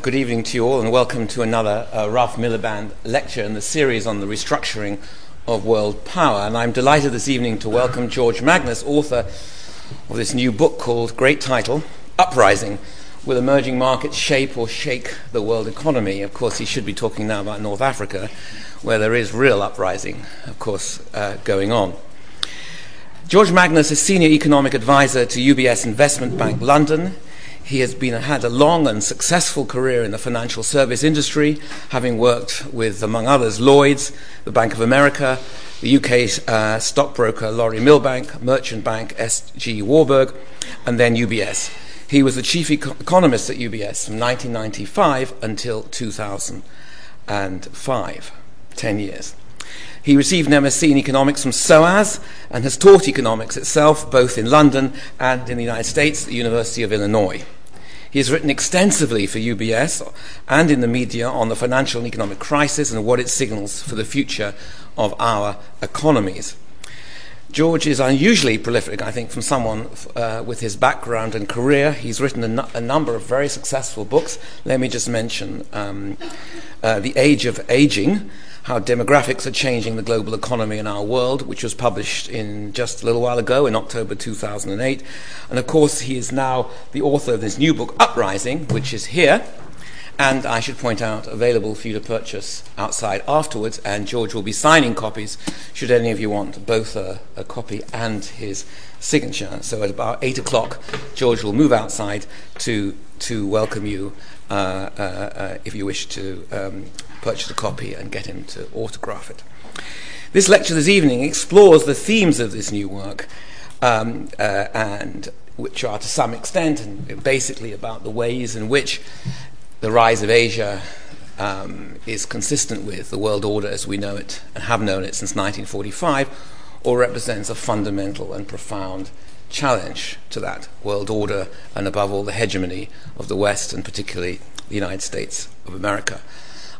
Good evening to you all, and welcome to another Ralph Miliband lecture in the series on the restructuring of world power. And I'm delighted this evening to welcome George Magnus, author of this new book called, great title, Uprising, Will Emerging Markets Shape or Shake the World Economy? Of course, he should be talking now about North Africa, where there is real uprising, of course, going on. George Magnus is Senior Economic Advisor to UBS Investment Bank, London. He has had a long and successful career in the financial service industry, having worked with, among others, Lloyds, the Bank of America, the UK stockbroker Laurie Milbank, Merchant Bank S.G. Warburg, and then UBS. He was the chief economist at UBS from 1995 until 2005, 10 years. He received an MSc in economics from SOAS and has taught economics itself both in London and in the United States at the University of Illinois. He has written extensively for UBS and in the media on the financial and economic crisis and what it signals for the future of our economies. George is unusually prolific, I think, from someone with his background and career. He's written a number of very successful books. Let me just mention The Age of Aging, How Demographics Are Changing the Global Economy in Our World, which was published just a little while ago in October 2008. And of course, he is now the author of this new book, Uprising, which is here, and I should point out, available for you to purchase outside afterwards, and George will be signing copies, should any of you want both a copy and his signature. So at about 8 o'clock, George will move outside to welcome you if you wish to purchase a copy and get him to autograph it. This lecture this evening explores the themes of this new work, and which are to some extent basically about the ways in which the rise of Asia is consistent with the world order as we know it and have known it since 1945, or represents a fundamental and profound challenge to that world order and above all the hegemony of the West and particularly the United States of America.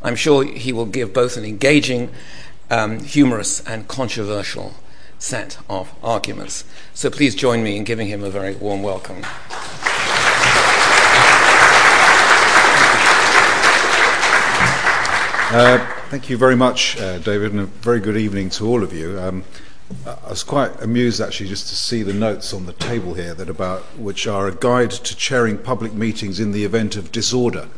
I'm sure he will give both an engaging, humorous, and controversial set of arguments. So please join me in giving him a very warm welcome. Thank you very much, David, and a very good evening to all of you. I was quite amused, actually, just to see the notes on the table here which are a guide to chairing public meetings in the event of disorder.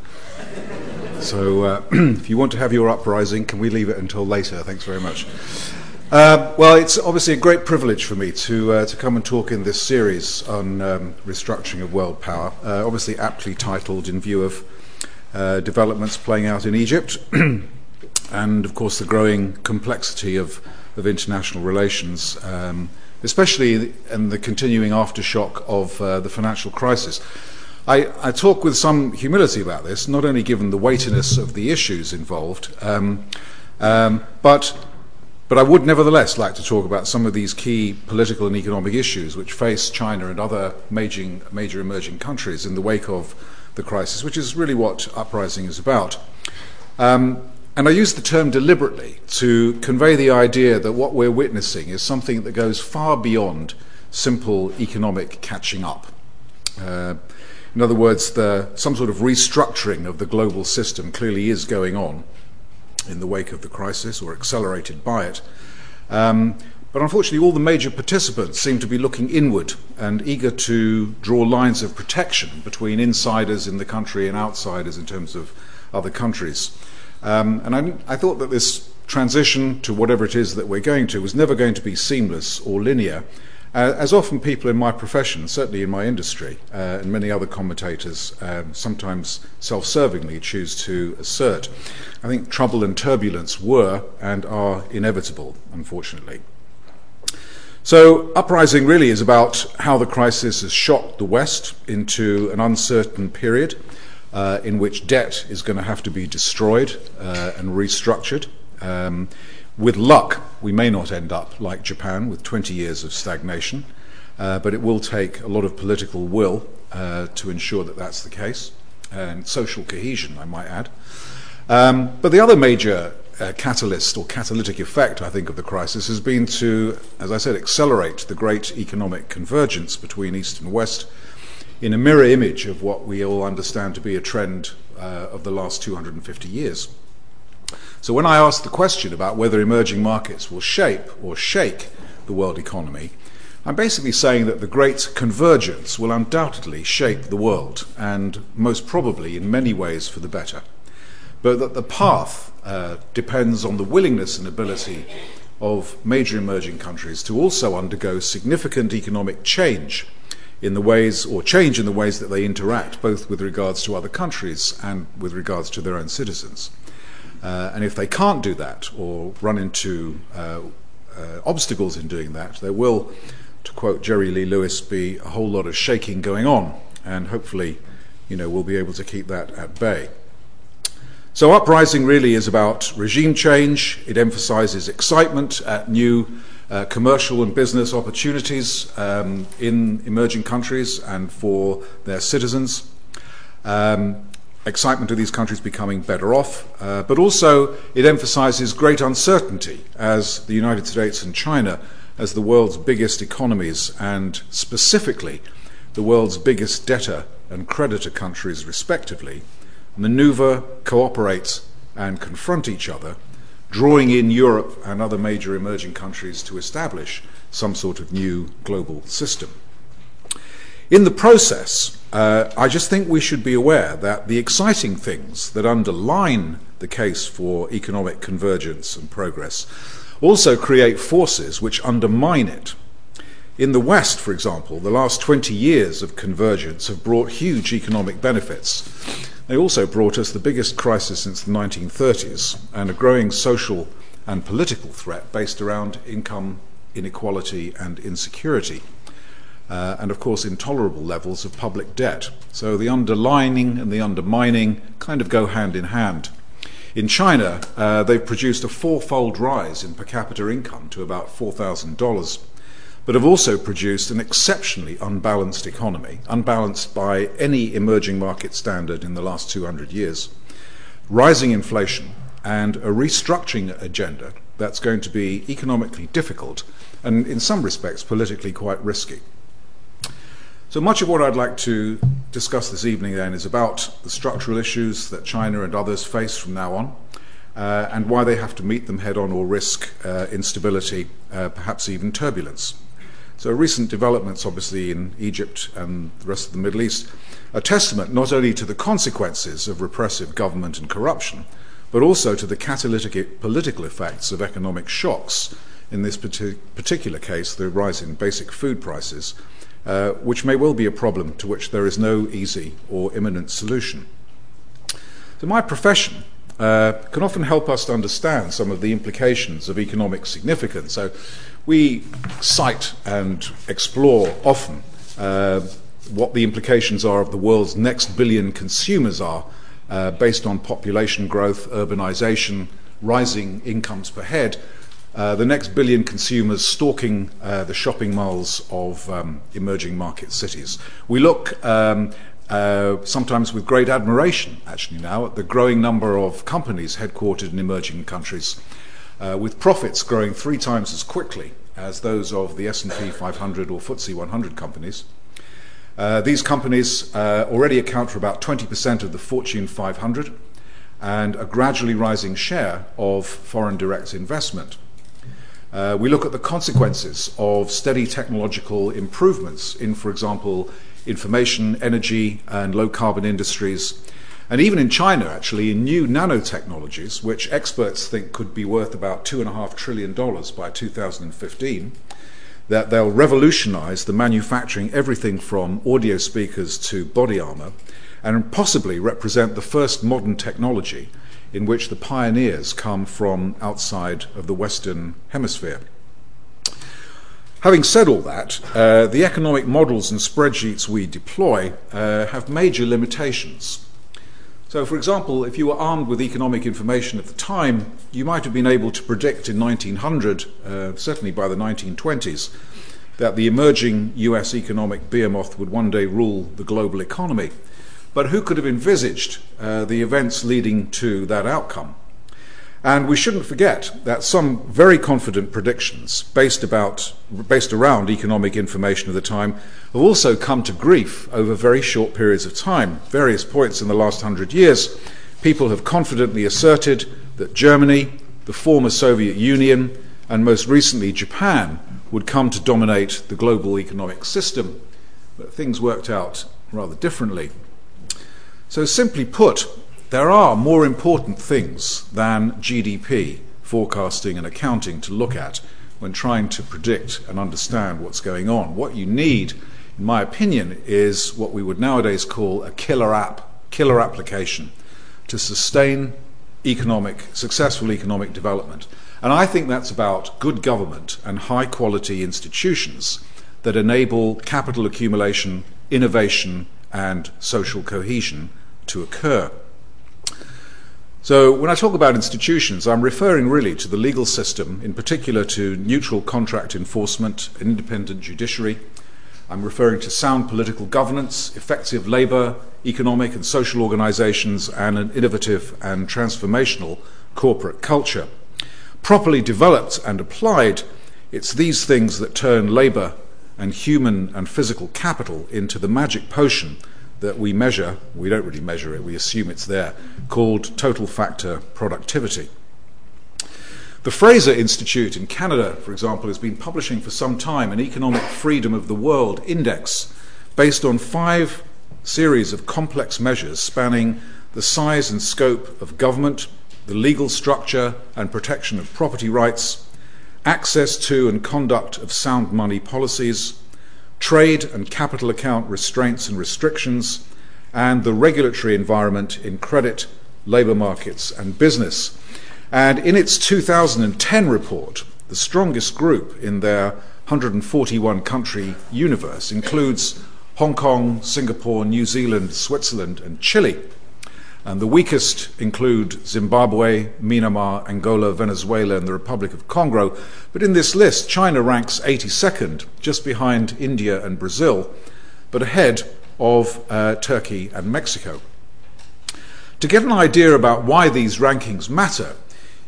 So if you want to have your uprising, can we leave it until later? Thanks very much. Well, it's obviously a great privilege for me to come and talk in this series on restructuring of world power, obviously aptly titled in view of developments playing out in Egypt and, of course, the growing complexity of international relations, especially in the continuing aftershock of the financial crisis. I talk with some humility about this, not only given the weightiness of the issues involved, but I would nevertheless like to talk about some of these key political and economic issues which face China and other major emerging countries in the wake of the crisis, which is really what Uprising is about. And I use the term deliberately to convey the idea that what we're witnessing is something that goes far beyond simple economic catching up. In other words, some sort of restructuring of the global system clearly is going on in the wake of the crisis, or accelerated by it. But unfortunately, all the major participants seem to be looking inward and eager to draw lines of protection between insiders in the country and outsiders in terms of other countries. And I thought that this transition to whatever it is that we're going to was never going to be seamless or linear, as often people in my profession, certainly in my industry, and many other commentators sometimes self-servingly choose to assert. I think trouble and turbulence were and are inevitable, unfortunately. So Uprising really is about how the crisis has shocked the West into an uncertain period in which debt is going to have to be destroyed and restructured. With luck, we may not end up like Japan with 20 years of stagnation, but it will take a lot of political will to ensure that that's the case, and social cohesion, I might add. But the other major catalyst or catalytic effect, I think, of the crisis has been to, as I said, accelerate the great economic convergence between East and West in a mirror image of what we all understand to be a trend of the last 250 years. So when I asked the question about whether emerging markets will shape or shake the world economy, I'm basically saying that the great convergence will undoubtedly shape the world, and most probably in many ways for the better, but that the path depends on the willingness and ability of major emerging countries to also undergo significant economic change in the ways, or change in the ways that they interact, both with regards to other countries and with regards to their own citizens. And if they can't do that, or run into obstacles in doing that, there will, to quote Jerry Lee Lewis, be a whole lot of shaking going on, and hopefully, you know, we'll be able to keep that at bay. So Uprising really is about regime change. It emphasizes excitement at new commercial and business opportunities in emerging countries and for their citizens. Excitement of these countries becoming better off, but also it emphasizes great uncertainty, as the United States and China, as the world's biggest economies and specifically the world's biggest debtor and creditor countries respectively, maneuver, cooperate and confront each other, drawing in Europe and other major emerging countries to establish some sort of new global system. In the process, I just think we should be aware that the exciting things that underline the case for economic convergence and progress also create forces which undermine it. In the West, for example, the last 20 years of convergence have brought huge economic benefits. They also brought us the biggest crisis since the 1930s and a growing social and political threat based around income inequality and insecurity. And of course intolerable levels of public debt. So the underlining and the undermining kind of go hand in hand. In China, they've produced a fourfold rise in per capita income to about $4,000, but have also produced an exceptionally unbalanced economy, unbalanced by any emerging market standard in the last 200 years, rising inflation and a restructuring agenda that's going to be economically difficult and in some respects politically quite risky. So much of what I'd like to discuss this evening then is about the structural issues that China and others face from now on, and why they have to meet them head on or risk instability, perhaps even turbulence. So recent developments obviously in Egypt and the rest of the Middle East are testament not only to the consequences of repressive government and corruption, but also to the catalytic political effects of economic shocks, in this particular case the rise in basic food prices, which may well be a problem to which there is no easy or imminent solution. So my profession can often help us to understand some of the implications of economic significance. So we cite and explore often what the implications are of the world's next billion consumers are based on population growth, urbanization, rising incomes per head. The next billion consumers stalking the shopping malls of emerging market cities. We look sometimes with great admiration, actually now, at the growing number of companies headquartered in emerging countries, with profits growing 3 times as quickly as those of the S&P 500 or FTSE 100 companies. These companies already account for about 20% of the Fortune 500 and a gradually rising share of foreign direct investment. We look at the consequences of steady technological improvements in, for example, information, energy, and low-carbon industries, and even in China, actually, in new nanotechnologies, which experts think could be worth about $2.5 trillion by 2015, that they'll revolutionize the manufacturing, everything from audio speakers to body armor, and possibly represent the first modern technology in which the pioneers come from outside of the Western Hemisphere. Having said all that, the economic models and spreadsheets we deploy have major limitations. So, for example, if you were armed with economic information at the time, you might have been able to predict in 1900, certainly by the 1920s, that the emerging US economic behemoth would one day rule the global economy. But who could have envisaged the events leading to that outcome? And we shouldn't forget that some very confident predictions based around economic information of the time have also come to grief over very short periods of time. Various points in the last 100 years, people have confidently asserted that Germany, the former Soviet Union, and most recently Japan would come to dominate the global economic system. But things worked out rather differently. So simply put, there are more important things than GDP, forecasting and accounting to look at when trying to predict and understand what's going on. What you need, in my opinion, is what we would nowadays call a killer app, killer application to sustain successful economic development. And I think that's about good government and high-quality institutions that enable capital accumulation, innovation, and social cohesion to occur. So when I talk about institutions, I'm referring really to the legal system, in particular to neutral contract enforcement, an independent judiciary. I'm referring to sound political governance, effective labour, economic and social organisations, and an innovative and transformational corporate culture. Properly developed and applied, it's these things that turn labour and human and physical capital into the magic potion that we measure, we don't really measure it, we assume it's there, called total factor productivity. The Fraser Institute in Canada, for example, has been publishing for some time an Economic Freedom of the World Index based on 5 series of complex measures spanning the size and scope of government, the legal structure and protection of property rights, access to and conduct of sound money policies, trade and capital account restraints and restrictions, and the regulatory environment in credit, labour markets and business. And in its 2010 report, the strongest group in their 141-country universe includes Hong Kong, Singapore, New Zealand, Switzerland and Chile. And the weakest include Zimbabwe, Myanmar, Angola, Venezuela, and the Republic of Congo. But in this list, China ranks 82nd, just behind India and Brazil, but ahead of Turkey and Mexico. To get an idea about why these rankings matter,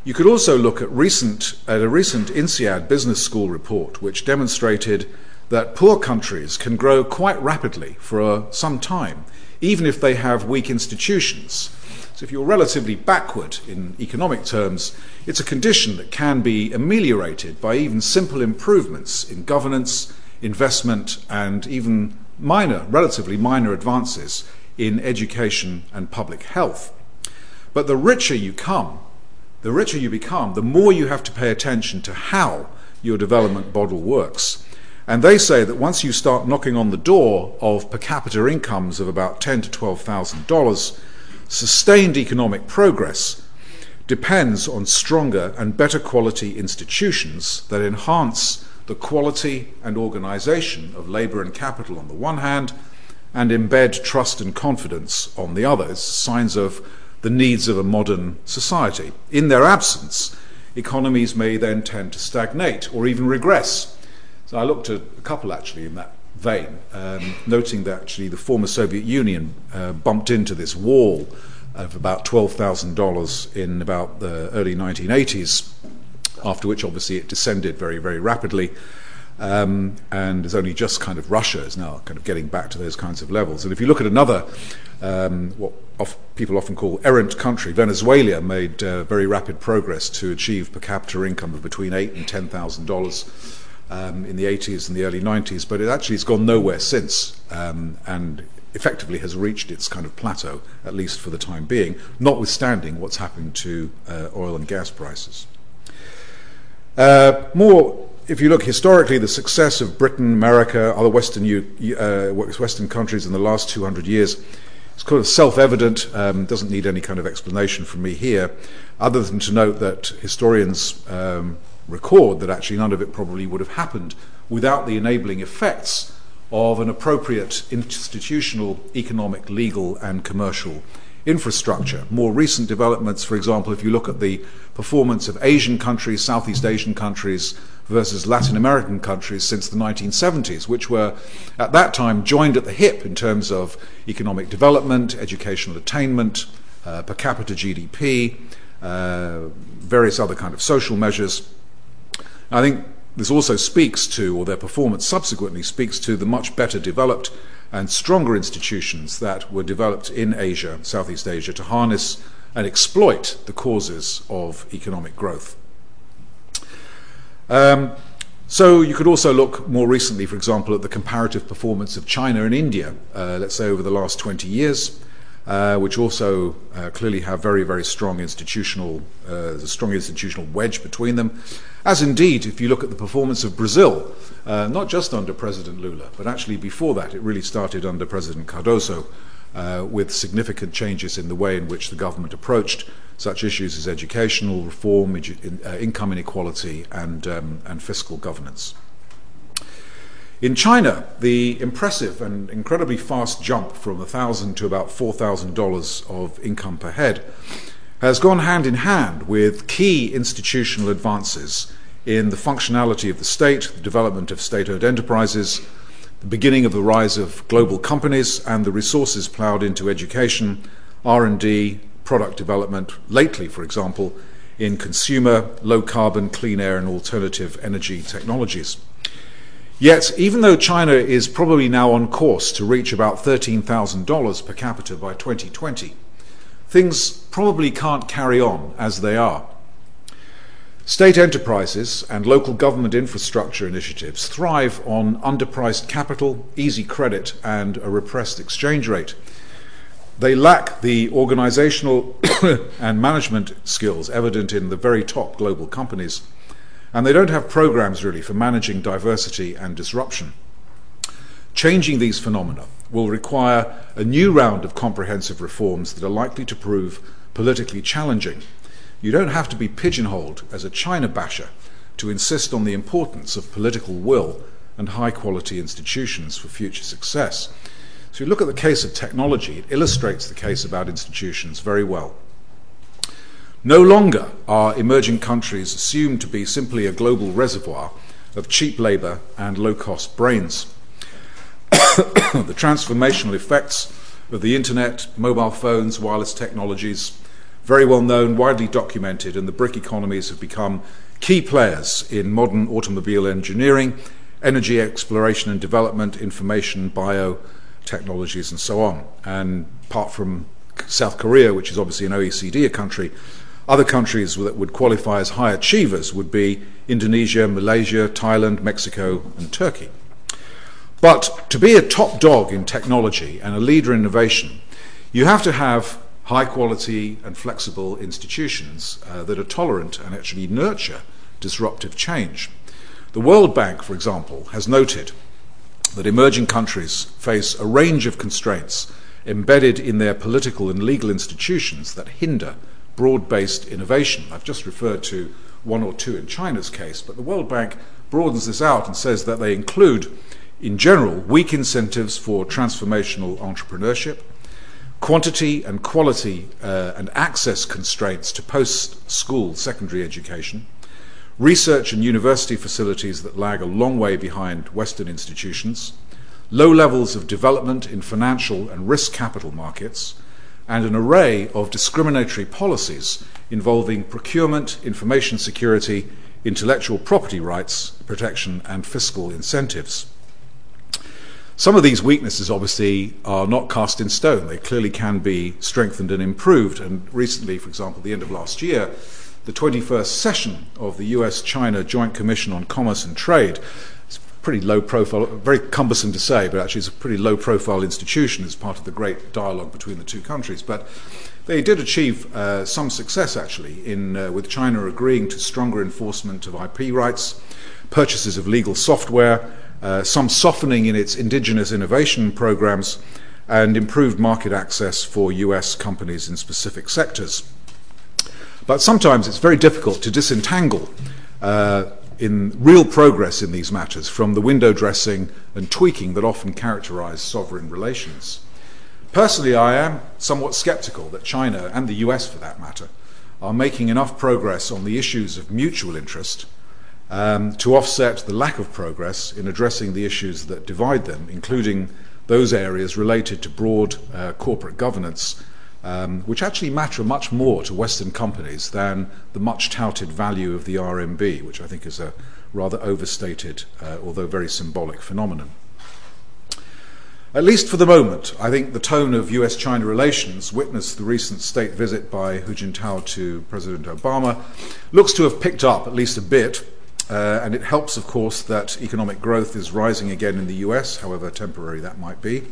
you could also look at a recent INSEAD Business School report, which demonstrated that poor countries can grow quite rapidly for some time, even if they have weak institutions. So if you're relatively backward in economic terms, it's a condition that can be ameliorated by even simple improvements in governance, investment, and even relatively minor advances in education and public health. But the richer you become, the more you have to pay attention to how your development model works. And they say that once you start knocking on the door of per capita incomes of about $10,000 to $12,000, sustained economic progress depends on stronger and better quality institutions that enhance the quality and organisation of labour and capital on the one hand, and embed trust and confidence on the other. It's signs of the needs of a modern society. In their absence, economies may then tend to stagnate or even regress. So I looked at a couple actually in that vein, noting that actually the former Soviet Union bumped into this wall of about $12,000 in about the early 1980s, after which obviously it descended very, very rapidly. And there's only just kind of Russia is now kind of getting back to those kinds of levels. And if you look at another, what people often call errant country, Venezuela made very rapid progress to achieve per capita income of between $8,000 and $10,000. In the 80s and the early 90s, but it actually has gone nowhere since and effectively has reached its kind of plateau, at least for the time being, notwithstanding what's happened to oil and gas prices. If you look historically, the success of Britain, America, other Western countries in the last 200 years is kind of self-evident, doesn't need any kind of explanation from me here, other than to note that historians record that actually none of it probably would have happened without the enabling effects of an appropriate institutional, economic, legal and commercial infrastructure. More recent developments, for example, if you look at the performance of Asian countries, Southeast Asian countries versus Latin American countries since the 1970s, which were at that time joined at the hip in terms of economic development, educational attainment, per capita GDP, various other kind of social measures. I think this also speaks to, or their performance subsequently speaks to, the much better developed and stronger institutions that were developed in Asia, Southeast Asia, to harness and exploit the causes of economic growth. So you could also look more recently, for example, at the comparative performance of China and India, let's say over the last 20 years, which also clearly have very, very strong institutional, wedge between them. As indeed, if you look at the performance of Brazil, not just under President Lula, but actually before that, it really started under President Cardoso, with significant changes in the way in which the government approached such issues as educational reform, income inequality, and fiscal governance. In China, the impressive and incredibly fast jump from $1,000 to about $4,000 of income per head has gone hand in hand with key institutional advances in the functionality of the state, the development of state-owned enterprises, the beginning of the rise of global companies and the resources ploughed into education, R&D, product development, lately, for example, in consumer, low-carbon, clean air and alternative energy technologies. Yet, even though China is probably now on course to reach about $13,000 per capita by 2020, things probably can't carry on as they are. State enterprises and local government infrastructure initiatives thrive on underpriced capital, easy credit, and a repressed exchange rate. They lack the organizational and management skills evident in the very top global companies, and they don't have programs really for managing diversity and disruption. Changing these phenomena will require a new round of comprehensive reforms that are likely to prove politically challenging. You don't have to be pigeonholed as a China basher to insist on the importance of political will and high-quality institutions for future success. So you look at the case of technology, it illustrates the case about institutions very well. No longer are emerging countries assumed to be simply a global reservoir of cheap labor and low-cost brains. The transformational effects of the internet, mobile phones, wireless technologies, very well known, widely documented, and the BRIC economies have become key players in modern automobile engineering, energy exploration and development, information, biotechnologies, and so on. And apart from South Korea, which is obviously an OECD country, other countries that would qualify as high achievers would be Indonesia, Malaysia, Thailand, Mexico, and Turkey. But to be a top dog in technology and a leader in innovation, you have to have high-quality and flexible institutions that are tolerant and actually nurture disruptive change. The World Bank, for example, has noted that emerging countries face a range of constraints embedded in their political and legal institutions that hinder broad-based innovation. I've just referred to one or two in China's case, but the World Bank broadens this out and says that they include, in general, weak incentives for transformational entrepreneurship, quantity and quality and access constraints to post-school secondary education, research and university facilities that lag a long way behind Western institutions, low levels of development in financial and risk capital markets, and an array of discriminatory policies involving procurement, information security, intellectual property rights, protection, and fiscal incentives. Some of these weaknesses, obviously, are not cast in stone. They clearly can be strengthened and improved. And recently, for example, at the end of last year, the 21st session of the US-China Joint Commission on Commerce and Trade, it's pretty low-profile, very cumbersome to say, but actually it's a pretty low-profile institution as part of the great dialogue between the two countries. But they did achieve some success, actually, in with China agreeing to stronger enforcement of IP rights, purchases of legal software, some softening in its indigenous innovation programs, and improved market access for US companies in specific sectors. But sometimes it's very difficult to disentangle in real progress in these matters from the window dressing and tweaking that often characterize sovereign relations. Personally, I am somewhat skeptical that China, and the US for that matter, are making enough progress on the issues of mutual interest to offset the lack of progress in addressing the issues that divide them, including those areas related to broad corporate governance which actually matter much more to Western companies than the much-touted value of the RMB, which I think is a rather overstated, although very symbolic phenomenon. At least for the moment, I think the tone of US-China relations, witnessed the recent state visit by Hu Jintao to President Obama, looks to have picked up at least a bit, and it helps, of course, that economic growth is rising again in the US, however temporary that might be,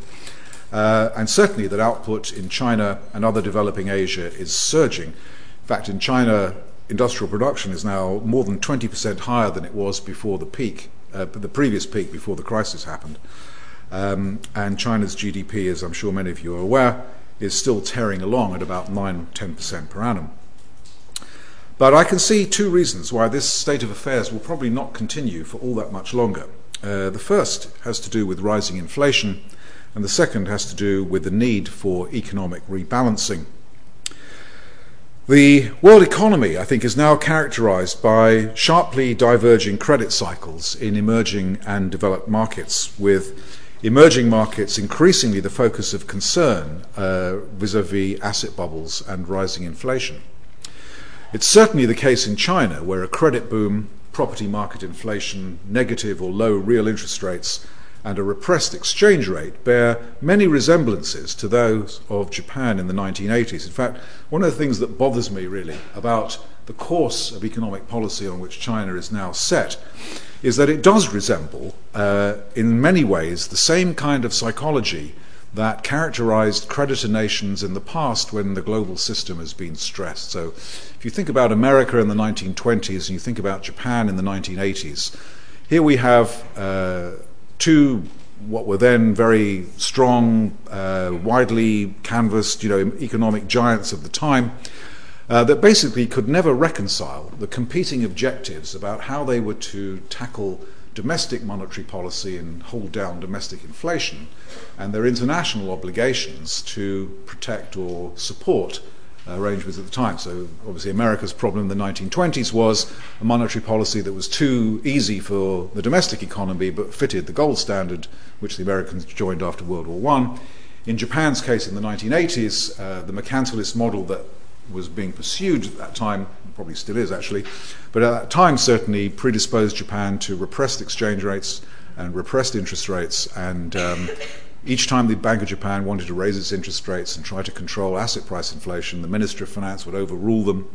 and certainly that output in China and other developing Asia is surging. In fact, in China, industrial production is now more than 20% higher than it was before the peak, the previous peak before the crisis happened. And China's GDP, as I'm sure many of you are aware, is still tearing along at about 9-10% per annum. But I can see two reasons why this state of affairs will probably not continue for all that much longer. The first has to do with rising inflation, and the second has to do with the need for economic rebalancing. The world economy, I think, is now characterized by sharply diverging credit cycles in emerging and developed markets, with emerging markets increasingly the focus of concern vis-à-vis asset bubbles and rising inflation. It's certainly the case in China, where a credit boom, property market inflation, negative or low real interest rates, and a repressed exchange rate bear many resemblances to those of Japan in the 1980s. In fact, one of the things that bothers me really about the course of economic policy on which China is now set is that it does resemble, in many ways, the same kind of psychology that characterized creditor nations in the past when the global system has been stressed. So if you think about America in the 1920s and you think about Japan in the 1980s, here we have two what were then very strong, widely canvassed, economic giants of the time, that basically could never reconcile the competing objectives about how they were to tackle domestic monetary policy and hold down domestic inflation and their international obligations to protect or support arrangements at the time. So obviously America's problem in the 1920s was a monetary policy that was too easy for the domestic economy but fitted the gold standard, which the Americans joined after World War I. In Japan's case in the 1980s, the mercantilist model that was being pursued at that time, probably still is actually, but at that time certainly predisposed Japan to repressed exchange rates and repressed interest rates, and each time the Bank of Japan wanted to raise its interest rates and try to control asset price inflation, the Minister of Finance would overrule them.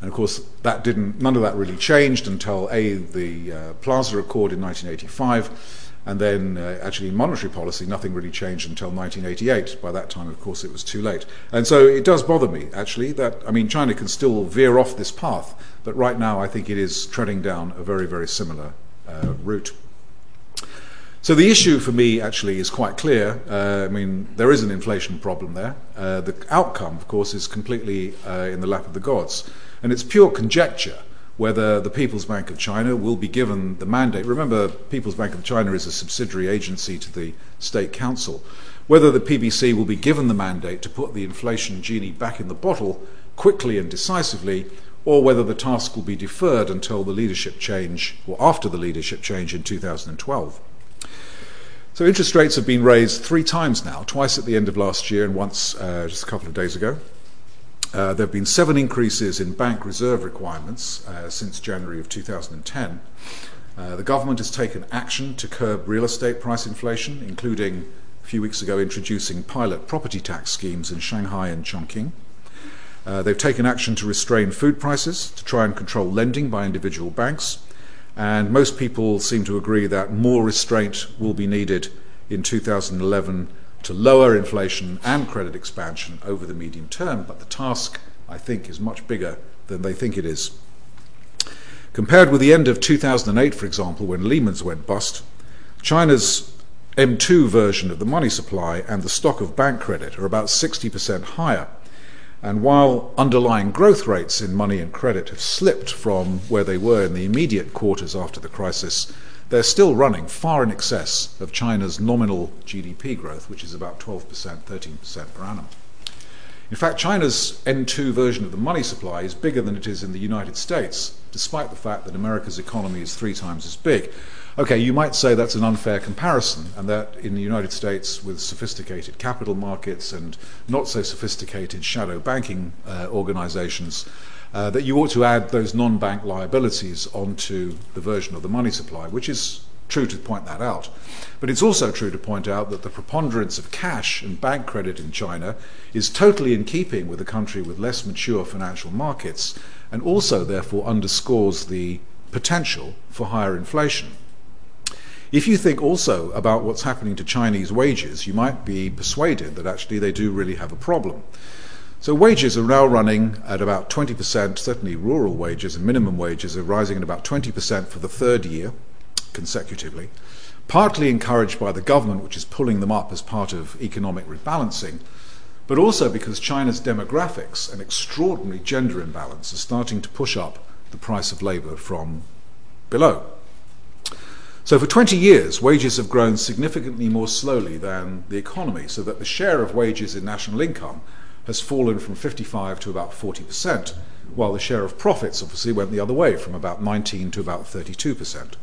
And of course, that none of that really changed until the Plaza Accord in 1985, and then actually in monetary policy, nothing really changed until 1988. By that time, of course, it was too late. And so it does bother me, actually, that, China can still veer off this path, but right now I think it is treading down a very, very similar route. So the issue for me actually is quite clear. There is an inflation problem there. The outcome, of course, is completely in the lap of the gods. And it's pure conjecture whether the People's Bank of China will be given the mandate. Remember, People's Bank of China is a subsidiary agency to the State Council. Whether the PBC will be given the mandate to put the inflation genie back in the bottle quickly and decisively, or whether the task will be deferred until the leadership change, or after the leadership change in 2012. So interest rates have been raised three times now, twice at the end of last year and once just a couple of days ago. There have been 7 increases in bank reserve requirements since January of 2010. The government has taken action to curb real estate price inflation, including a few weeks ago introducing pilot property tax schemes in Shanghai and Chongqing. They've taken action to restrain food prices, to try and control lending by individual banks. And most people seem to agree that more restraint will be needed in 2011 to lower inflation and credit expansion over the medium term, but the task, I think, is much bigger than they think it is. Compared with the end of 2008, for example, when Lehman's went bust, China's M2 version of the money supply and the stock of bank credit are about 60% higher. And while underlying growth rates in money and credit have slipped from where they were in the immediate quarters after the crisis, they're still running far in excess of China's nominal GDP growth, which is about 12%, 13% per annum. In fact, China's N2 version of the money supply is bigger than it is in the United States, despite the fact that America's economy is 3 times as big. Okay, you might say that's an unfair comparison, and that in the United States, with sophisticated capital markets and not so sophisticated shadow banking organizations, that you ought to add those non-bank liabilities onto the version of the money supply, which is true to point that out. But it's also true to point out that the preponderance of cash and bank credit in China is totally in keeping with a country with less mature financial markets, and also therefore underscores the potential for higher inflation. If you think also about what's happening to Chinese wages, you might be persuaded that actually they do really have a problem. So wages are now running at about 20%, certainly rural wages and minimum wages are rising at about 20% for the third year consecutively, partly encouraged by the government, which is pulling them up as part of economic rebalancing, but also because China's demographics and extraordinary gender imbalance are starting to push up the price of labor from below. So for 20 years, wages have grown significantly more slowly than the economy, so that the share of wages in national income has fallen from 55 to about 40%, while the share of profits obviously went the other way, from about 19 to about 32%.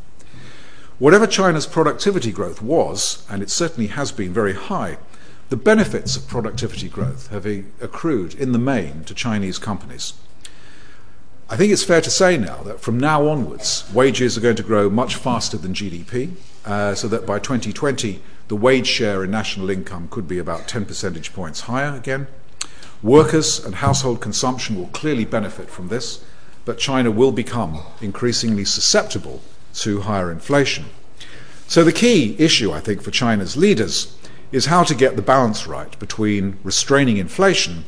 Whatever China's productivity growth was, and it certainly has been very high, the benefits of productivity growth have accrued in the main to Chinese companies. I think it's fair to say now that from now onwards, wages are going to grow much faster than GDP, so that by 2020, the wage share in national income could be about 10 percentage points higher again. Workers and household consumption will clearly benefit from this, but China will become increasingly susceptible to higher inflation. So the key issue, I think, for China's leaders is how to get the balance right between restraining inflation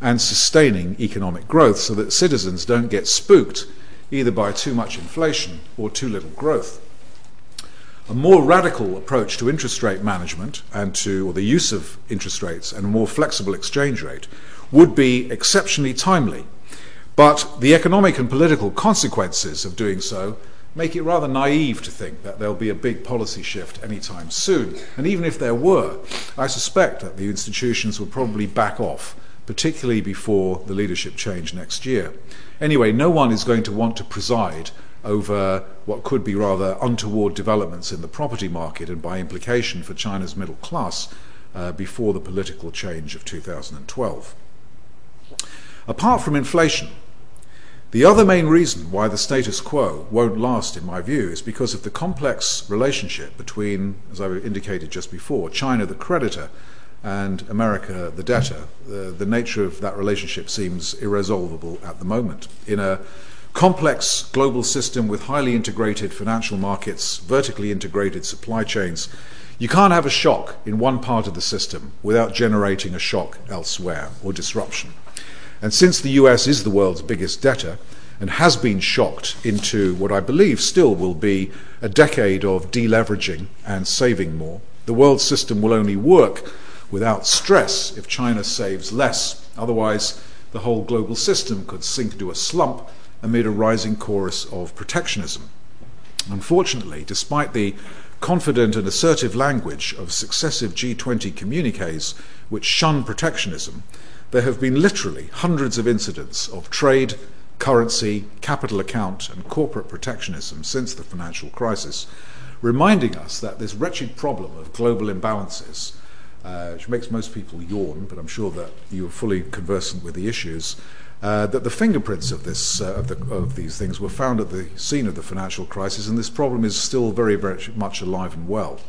and sustaining economic growth, so that citizens don't get spooked either by too much inflation or too little growth. A more radical approach to interest rate management and to, or the use of interest rates, and a more flexible exchange rate would be exceptionally timely. But the economic and political consequences of doing so make it rather naive to think that there'll be a big policy shift anytime soon. And even if there were, I suspect that the institutions will probably back off, particularly before the leadership change next year. Anyway, no one is going to want to preside over what could be rather untoward developments in the property market, and by implication for China's middle class, before the political change of 2012. Apart from inflation, the other main reason why the status quo won't last, in my view, is because of the complex relationship between, as I indicated just before, China the creditor and America the debtor. The nature of that relationship seems irresolvable at the moment. In a complex global system with highly integrated financial markets, vertically integrated supply chains, you can't have a shock in one part of the system without generating a shock elsewhere, or disruption. And since the US is the world's biggest debtor, and has been shocked into what I believe still will be a decade of deleveraging and saving more, the world system will only work without stress if China saves less. Otherwise, the whole global system could sink into a slump amid a rising chorus of protectionism. Unfortunately, despite the confident and assertive language of successive G20 communiques which shun protectionism, there have been literally hundreds of incidents of trade, currency, capital account, and corporate protectionism since the financial crisis, reminding us that this wretched problem of global imbalances, which makes most people yawn, but I'm sure that you're fully conversant with the issues, that the fingerprints of this of these things were found at the scene of the financial crisis, and this problem is still very, very much alive and well.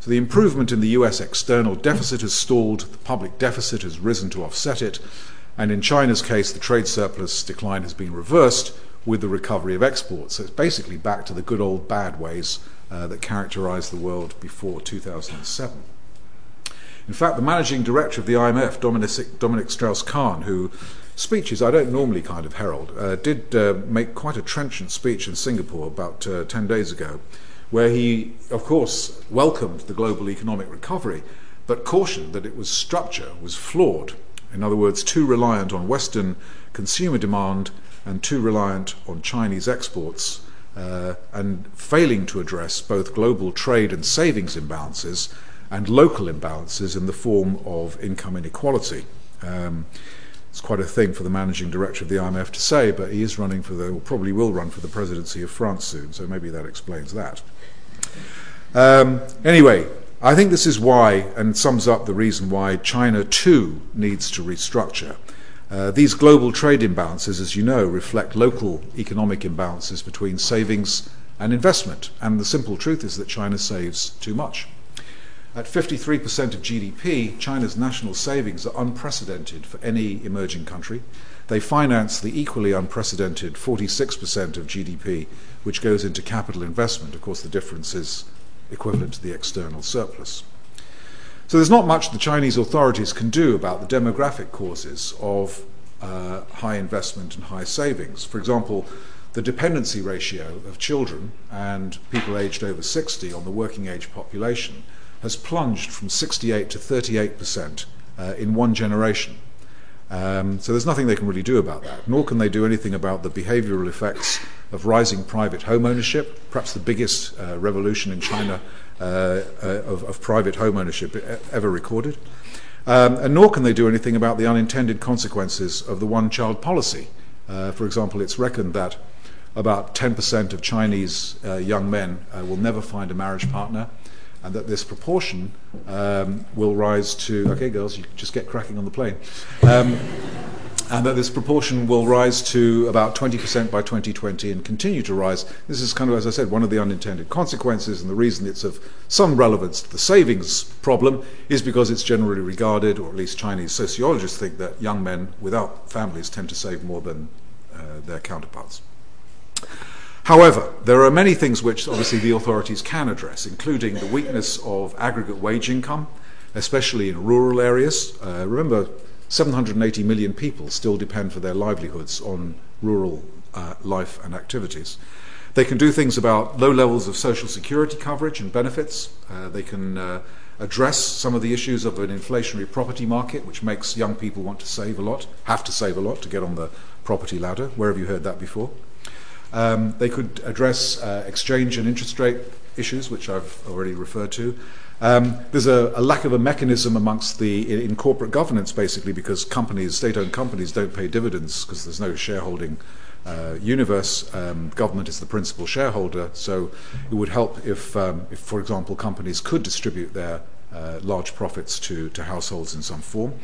So the improvement in the US external deficit has stalled, the public deficit has risen to offset it, and in China's case, the trade surplus decline has been reversed with the recovery of exports. So it's basically back to the good old bad ways that characterized the world before 2007. In fact, the managing director of the IMF, Dominic Strauss-Kahn, who speeches I don't normally kind of herald, did make quite a trenchant speech in Singapore about 10 days ago, where he, of course, welcomed the global economic recovery, but cautioned that its structure was flawed. In other words, too reliant on Western consumer demand and too reliant on Chinese exports, and failing to address both global trade and savings imbalances and local imbalances in the form of income inequality. It's quite a thing for the managing director of the IMF to say, but he is running for the, or probably will run for the presidency of France soon, so maybe that explains that. Anyway, I think this is why, and sums up the reason why, China too needs to restructure. These global trade imbalances, as you know, reflect local economic imbalances between savings and investment. And the simple truth is that China saves too much. At 53% of GDP, China's national savings are unprecedented for any emerging country. They finance the equally unprecedented 46% of GDP, which goes into capital investment. Of course, the difference is equivalent to the external surplus. So there's not much the Chinese authorities can do about the demographic causes of high investment and high savings. For example, the dependency ratio of children and people aged over 60 on the working age population has plunged from 68 to 38% in one generation. So there's nothing they can really do about that, nor can they do anything about the behavioral effects of rising private home ownership, perhaps the biggest revolution in China of private home ownership ever recorded. And nor can they do anything about the unintended consequences of the one-child policy. For example, it's reckoned that about 10% of Chinese young men will never find a marriage partner, and that this proportion will rise to, okay girls, you just get cracking on the plane, and that this proportion will rise to about 20% by 2020 and continue to rise. This is kind of, as I said, one of the unintended consequences, and the reason it's of some relevance to the savings problem is because it's generally regarded, or at least Chinese sociologists think, that young men without families tend to save more than their counterparts. However, there are many things which obviously the authorities can address, including the weakness of aggregate wage income, especially in rural areas. Remember, 780 million people still depend for their livelihoods on rural life and activities. They can do things about low levels of social security coverage and benefits. They can address some of the issues of an inflationary property market, which makes young people want to save a lot, have to save a lot to get on the property ladder. Where have you heard that before? They could address exchange and interest rate issues, which I've already referred to. There's a lack of a mechanism amongst in corporate governance, basically, because companies, state-owned companies, don't pay dividends because there's no shareholding universe. Government is the principal shareholder, so it would help if, for example, companies could distribute their large profits to households in some form.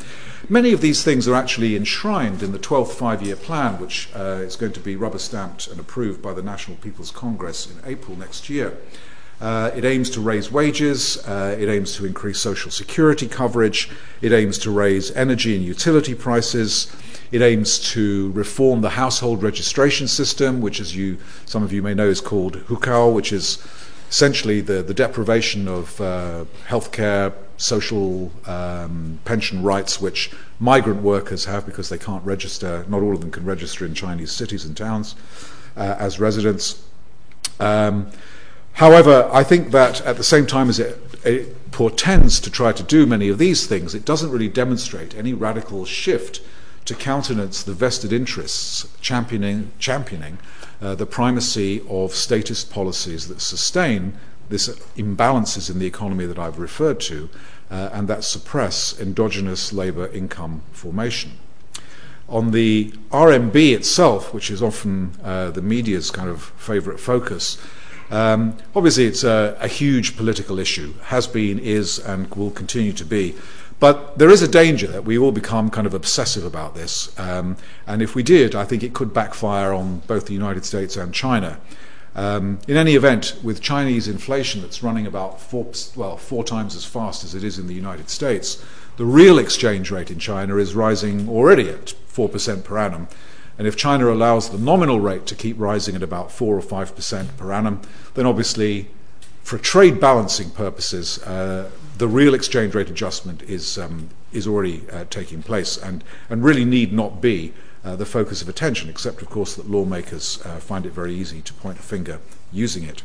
Many of these things are actually enshrined in the 12th five-year plan, which is going to be rubber-stamped and approved by the National People's Congress in April next year. It aims to raise wages, it aims to increase social security coverage, it aims to raise energy and utility prices, it aims to reform the household registration system, which, as some of you may know, is called hukou, which is essentially the deprivation of healthcare, social pension rights, which migrant workers have because they can't register, not all of them can register in Chinese cities and towns as residents. However, I think that at the same time as it portends to try to do many of these things, it doesn't really demonstrate any radical shift to countenance the vested interests championing the primacy of statist policies that sustain these imbalances in the economy that I've referred to, and that suppress endogenous labour income formation. On the RMB itself, which is often the media's kind of favourite focus, obviously it's a huge political issue, has been, is, and will continue to be. But there is a danger that we all become kind of obsessive about this. And if we did, I think it could backfire on both the United States and China. In any event, with Chinese inflation that's running about four times as fast as it is in the United States, the real exchange rate in China is rising already at 4% per annum. And if China allows the nominal rate to keep rising at about 4 or 5% per annum, then obviously, for trade balancing purposes, the real exchange rate adjustment is already taking place and really need not be the focus of attention, except, of course, that lawmakers find it very easy to point a finger using it.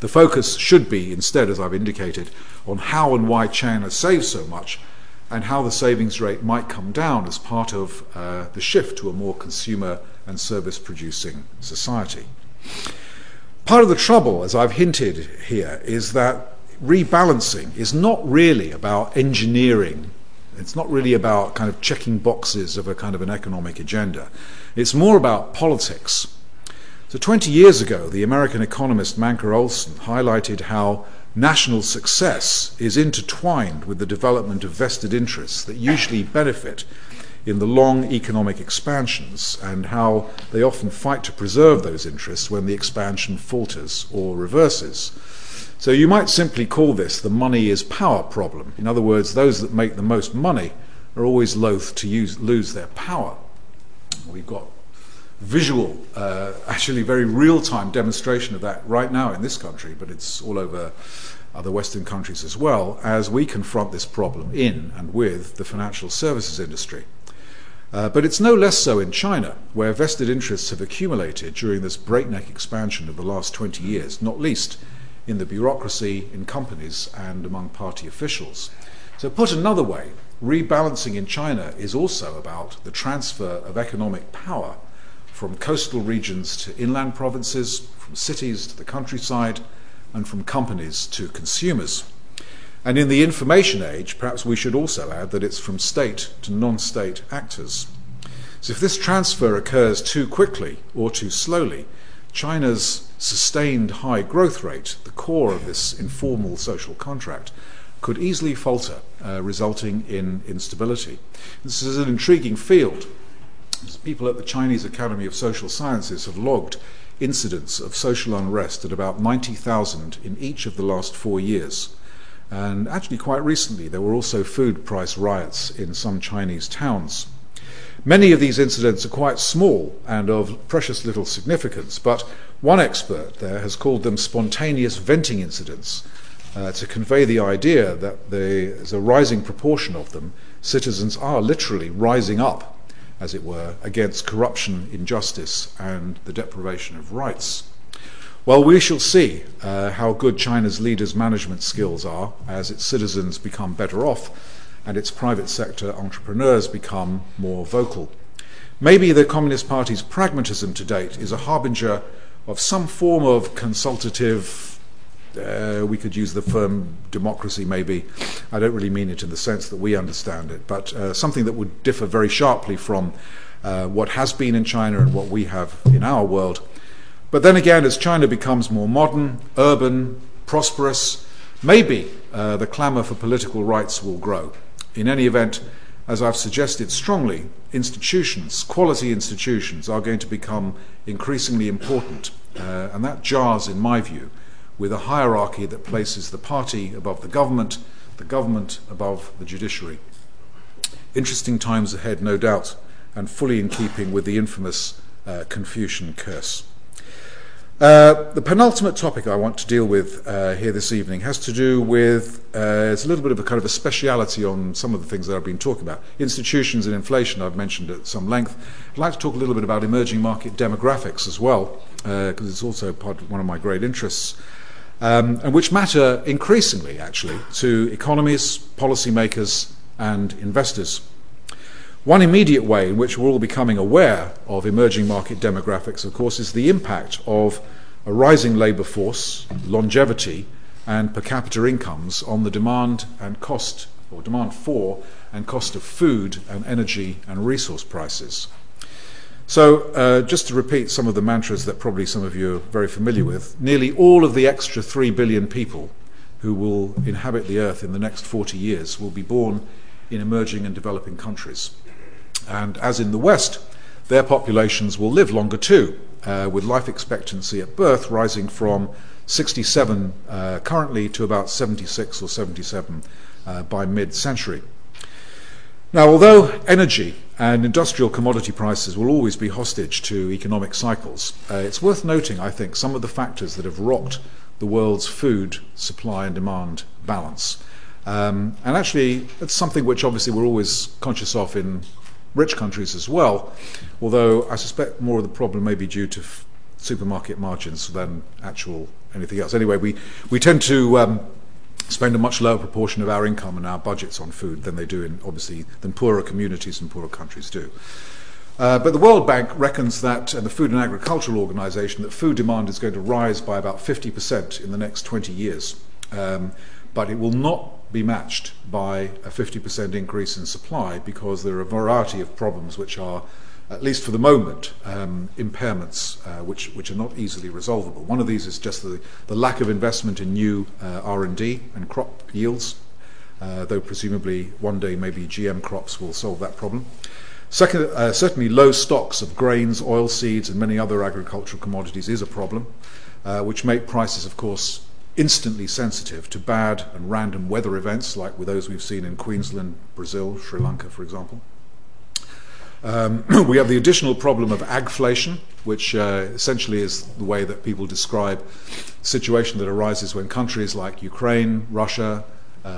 The focus should be instead, as I've indicated, on how and why China saves so much and how the savings rate might come down as part of the shift to a more consumer and service-producing society. Part of the trouble, as I've hinted here, is that rebalancing is not really about engineering. It's not really about kind of checking boxes of a kind of an economic agenda. It's more about politics. So 20 years ago, the American economist Manker Olson highlighted how national success is intertwined with the development of vested interests that usually benefit in the long economic expansions, and how they often fight to preserve those interests when the expansion falters or reverses. So you might simply call this the money is power problem. In other words, those that make the most money are always loath to lose their power. We've got visual, actually very real-time demonstration of that right now in this country, but it's all over other Western countries as well, as we confront this problem in and with the financial services industry. But it's no less so in China, where vested interests have accumulated during this breakneck expansion of the last 20 years, not least in the bureaucracy, in companies, and among party officials. So put another way, rebalancing in China is also about the transfer of economic power from coastal regions to inland provinces, from cities to the countryside, and from companies to consumers. And in the information age, perhaps we should also add that it's from state to non-state actors. So if this transfer occurs too quickly or too slowly, China's sustained high growth rate, the core of this informal social contract, could easily falter, resulting in instability. This is an intriguing field. People at the Chinese Academy of Social Sciences have logged incidents of social unrest at about 90,000 in each of the last 4 years. And actually quite recently there were also food price riots in some Chinese towns. Many of these incidents are quite small and of precious little significance, but one expert there has called them spontaneous venting incidents to convey the idea that there's a rising proportion of them. Citizens are literally rising up, as it were, against corruption, injustice, and the deprivation of rights. Well, we shall see how good China's leaders' management skills are as its citizens become better off and its private sector entrepreneurs become more vocal. Maybe the Communist Party's pragmatism to date is a harbinger of some form of consultative, we could use the term democracy maybe, I don't really mean it in the sense that we understand it, but something that would differ very sharply from what has been in China and what we have in our world. But then again, as China becomes more modern, urban, prosperous, maybe the clamour for political rights will grow. In any event, as I've suggested strongly, institutions, quality institutions, are going to become increasingly important. And that jars, in my view, with a hierarchy that places the party above the government above the judiciary. Interesting times ahead, no doubt, and fully in keeping with the infamous Confucian curse. The penultimate topic I want to deal with here this evening has to do with, it's a little bit of a kind of a speciality on some of the things that I've been talking about. Institutions and inflation I've mentioned at some length. I'd like to talk a little bit about emerging market demographics as well, because it's also part of one of my great interests, and which matter increasingly actually to economists, policymakers and investors. One immediate way in which we're all becoming aware of emerging market demographics, of course, is the impact of a rising labour force, longevity, and per capita incomes on the demand and cost, or demand for and cost of food and energy and resource prices. So, just to repeat some of the mantras that probably some of you are very familiar with, nearly all of the extra 3 billion people who will inhabit the earth in the next 40 years will be born in emerging and developing countries. And as in the West, their populations will live longer too, with life expectancy at birth rising from 67 currently to about 76 or 77 by mid-century. Now, although energy and industrial commodity prices will always be hostage to economic cycles, it's worth noting, I think, some of the factors that have rocked the world's food supply and demand balance. And actually, that's something which obviously we're always conscious of in rich countries as well, although I suspect more of the problem may be due to supermarket margins than actual anything else. Anyway, we tend to spend a much lower proportion of our income and our budgets on food than they do in, obviously, than poorer communities and poorer countries do. But the World Bank reckons that, and the Food and Agricultural Organization, that food demand is going to rise by about 50% in the next 20 years. But it will not be matched by a 50% increase in supply because there are a variety of problems which are at least for the moment, impairments which are not easily resolvable. One of these is just the lack of investment in new R&D and crop yields, though presumably one day maybe GM crops will solve that problem. Second, certainly low stocks of grains, oil seeds and many other agricultural commodities is a problem, which make prices, of course, instantly sensitive to bad and random weather events like with those we've seen in Queensland, Brazil, Sri Lanka, for example. We have the additional problem of agflation, which essentially is the way that people describe the situation that arises when countries like Ukraine, Russia,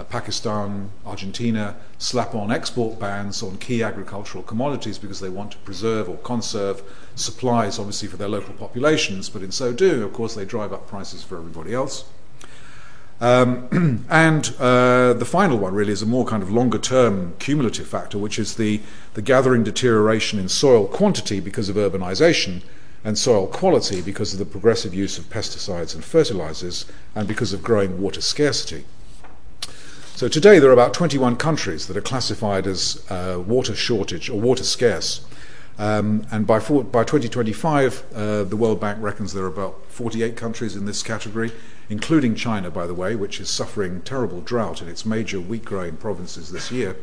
Pakistan, Argentina slap on export bans on key agricultural commodities because they want to preserve or conserve supplies, obviously, for their local populations, but in so doing, of course, they drive up prices for everybody else. And the final one really is a more kind of longer term cumulative factor, which is the gathering deterioration in soil quantity because of urbanization and soil quality because of the progressive use of pesticides and fertilizers and because of growing water scarcity. So today there are about 21 countries that are classified as water shortage or water scarce. And by 2025, the World Bank reckons there are about 48 countries in this category, including China, by the way, which is suffering terrible drought in its major wheat-growing provinces this year,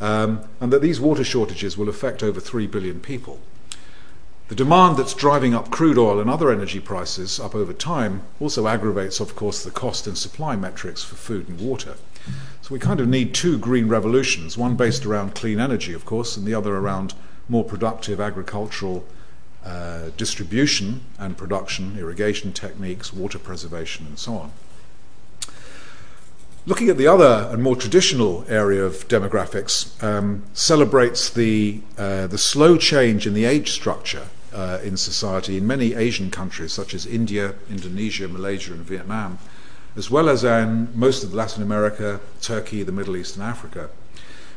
and that these water shortages will affect over 3 billion people. The demand that's driving up crude oil and other energy prices up over time also aggravates, of course, the cost and supply metrics for food and water. So we kind of need two green revolutions, one based around clean energy, of course, and the other around more productive agricultural distribution and production, irrigation techniques, water preservation, and so on. Looking at the other and more traditional area of demographics, celebrates the slow change in the age structure in society in many Asian countries, such as India, Indonesia, Malaysia, and Vietnam, as well as in most of Latin America, Turkey, the Middle East, and Africa.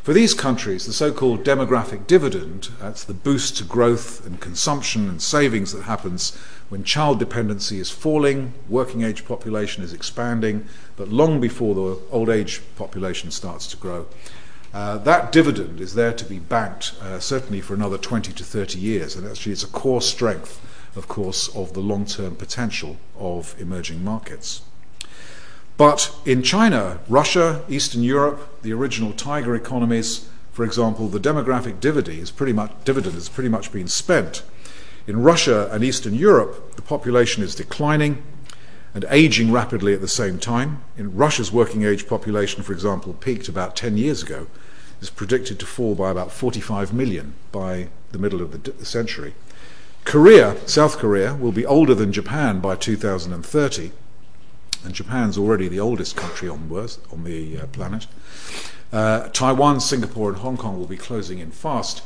For these countries, the so-called demographic dividend, that's the boost to growth and consumption and savings that happens when child dependency is falling, working age population is expanding, but long before the old age population starts to grow. That dividend is there to be banked certainly for another 20 to 30 years, and actually it's a core strength, of course, of the long-term potential of emerging markets. But in China, Russia, Eastern Europe, the original tiger economies, for example, the demographic dividend has pretty much been spent. In Russia and Eastern Europe, the population is declining and aging rapidly at the same time. In Russia's working age population, for example, peaked about 10 years ago, is predicted to fall by about 45 million by the middle of the century. South Korea, will be older than Japan by 2030. And Japan's already the oldest country on the planet. Taiwan, Singapore, and Hong Kong will be closing in fast.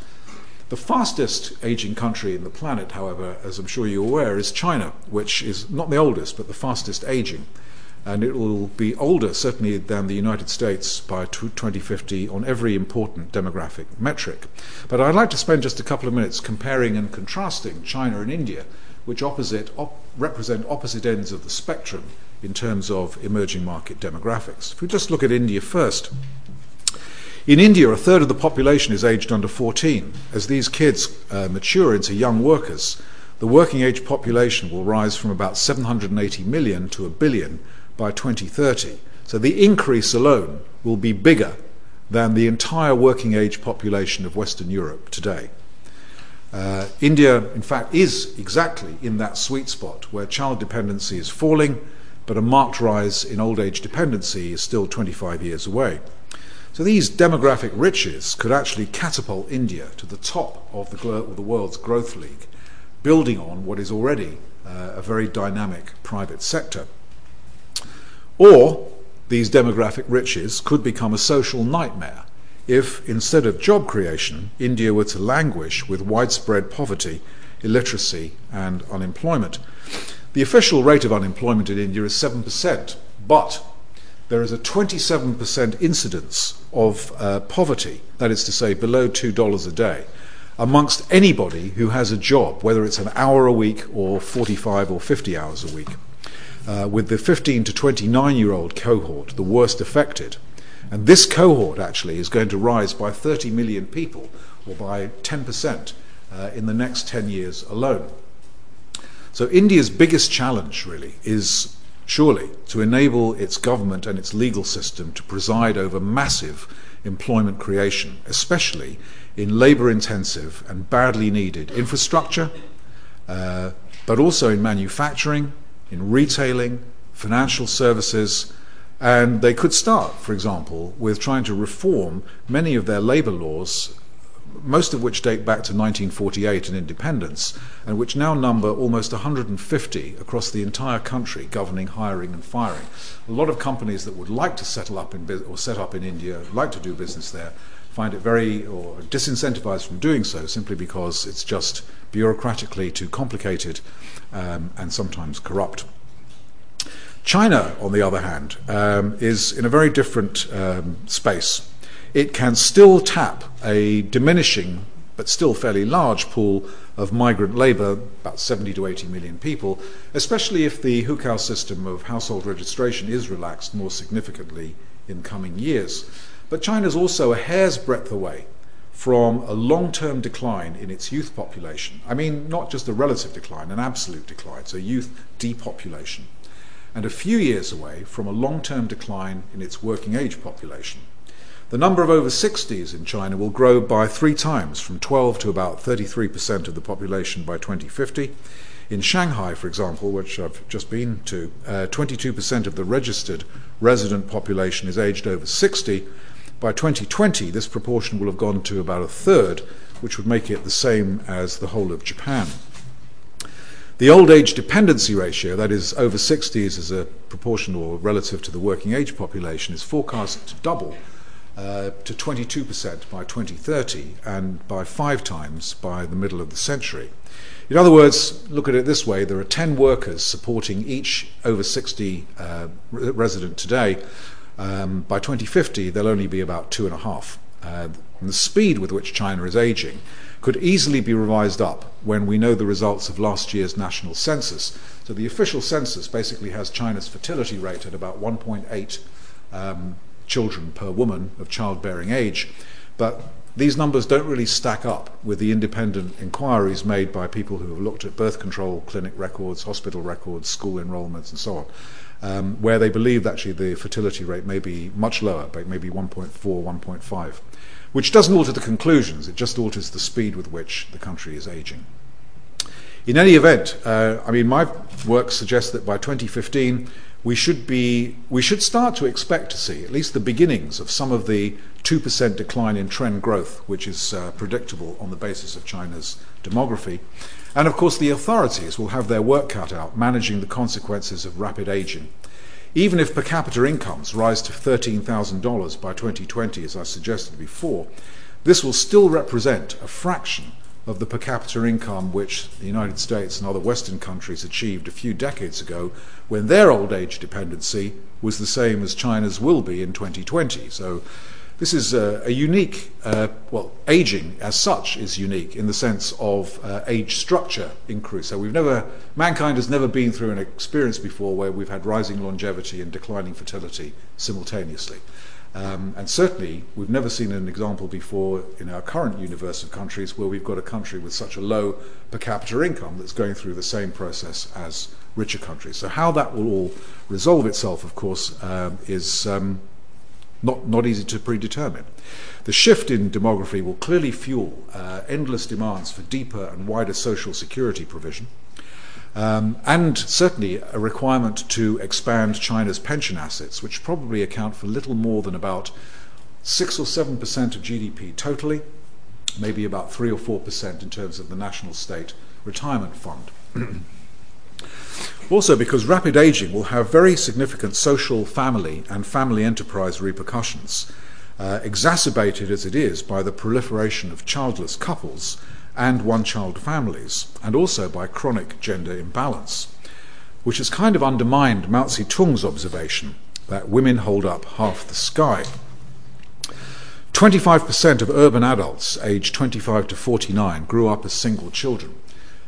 The fastest aging country in the planet, however, as I'm sure you're aware, is China, which is not the oldest, but the fastest aging. And it will be older, certainly, than the United States by 2050 on every important demographic metric. But I'd like to spend just a couple of minutes comparing and contrasting China and India, which represent opposite ends of the spectrum in terms of emerging market demographics. If we just look at India first. In India, a third of the population is aged under 14. As these kids mature into young workers, the working age population will rise from about 780 million to 1 billion by 2030. So the increase alone will be bigger than the entire working age population of Western Europe today. India, in fact, is exactly in that sweet spot where child dependency is falling, but a marked rise in old age dependency is still 25 years away. So these demographic riches could actually catapult India to the top of the world's growth league, building on what is already a very dynamic private sector. Or these demographic riches could become a social nightmare if, instead of job creation, India were to languish with widespread poverty, illiteracy, and unemployment. The official rate of unemployment in India is 7%, but there is a 27% incidence of poverty, that is to say below $2 a day, amongst anybody who has a job, whether it's an hour a week or 45 or 50 hours a week, with the 15 to 29-year-old cohort the worst affected. And this cohort actually is going to rise by 30 million people, or by 10%, in the next 10 years alone. So India's biggest challenge really is surely to enable its government and its legal system to preside over massive employment creation, especially in labour-intensive and badly needed infrastructure, but also in manufacturing, in retailing, financial services, and they could start, for example, with trying to reform many of their labour laws, most of which date back to 1948 and independence, and which now number almost 150 across the entire country, governing hiring and firing. A lot of companies that would like to settle up in or set up in India, like to do business there, find it very or disincentivized from doing so simply because it's just bureaucratically too complicated and sometimes corrupt. China, on the other hand, is in a very different space. It can still tap a diminishing but still fairly large pool of migrant labour, about 70 to 80 million people, especially if the hukou system of household registration is relaxed more significantly in coming years. But China's also a hair's breadth away from a long-term decline in its youth population. I mean, not just a relative decline, an absolute decline, so youth depopulation, and a few years away from a long-term decline in its working-age population. The number of over 60s in China will grow by 3 times, from 12 to about 33% of the population by 2050. In Shanghai, for example, which I've just been to, 22% of the registered resident population is aged over 60. By 2020, this proportion will have gone to about 1/3, which would make it the same as the whole of Japan. The old age dependency ratio, that is over 60s as a proportion or relative to the working age population, is forecast to double to 22% by 2030 and by 5 times by the middle of the century. In other words, look at it this way, there are 10 workers supporting each over 60 resident today. By 2050 there'll only be about 2.5. And the speed with which China is aging could easily be revised up when we know the results of last year's national census. So the official census basically has China's fertility rate at about 1.8 children per woman of childbearing age, but these numbers don't really stack up with the independent inquiries made by people who have looked at birth control clinic records, hospital records, school enrollments and so on, where they believe actually the fertility rate may be much lower, maybe 1.4, 1.5, which doesn't alter the conclusions, it just alters the speed with which the country is aging. In any event, I mean, my work suggests that by 2015 we should start to expect to see at least the beginnings of some of the 2% decline in trend growth, which is predictable on the basis of China's demography. And of course the authorities will have their work cut out managing the consequences of rapid aging. Even if per capita incomes rise to $13,000 by 2020, as I suggested before, this will still represent a fraction of the per capita income which the United States and other Western countries achieved a few decades ago when their old age dependency was the same as China's will be in 2020. So this is a unique, well, aging as such is unique in the sense of age structure increase. So mankind has never been through an experience before where we've had rising longevity and declining fertility simultaneously. And certainly we've never seen an example before in our current universe of countries where we've got a country with such a low per capita income that's going through the same process as richer countries. So how that will all resolve itself, of course, is not easy to predetermine. The shift in demography will clearly fuel endless demands for deeper and wider social security provision. And certainly a requirement to expand China's pension assets, which probably account for little more than about 6 or 7% of GDP totally, maybe about 3 or 4% in terms of the national state retirement fund. Also, because rapid aging will have very significant social, family and family enterprise repercussions, exacerbated as it is by the proliferation of childless couples and one-child families, and also by chronic gender imbalance, which has kind of undermined Mao Zedong's observation that women hold up half the sky. 25% of urban adults aged 25 to 49 grew up as single children,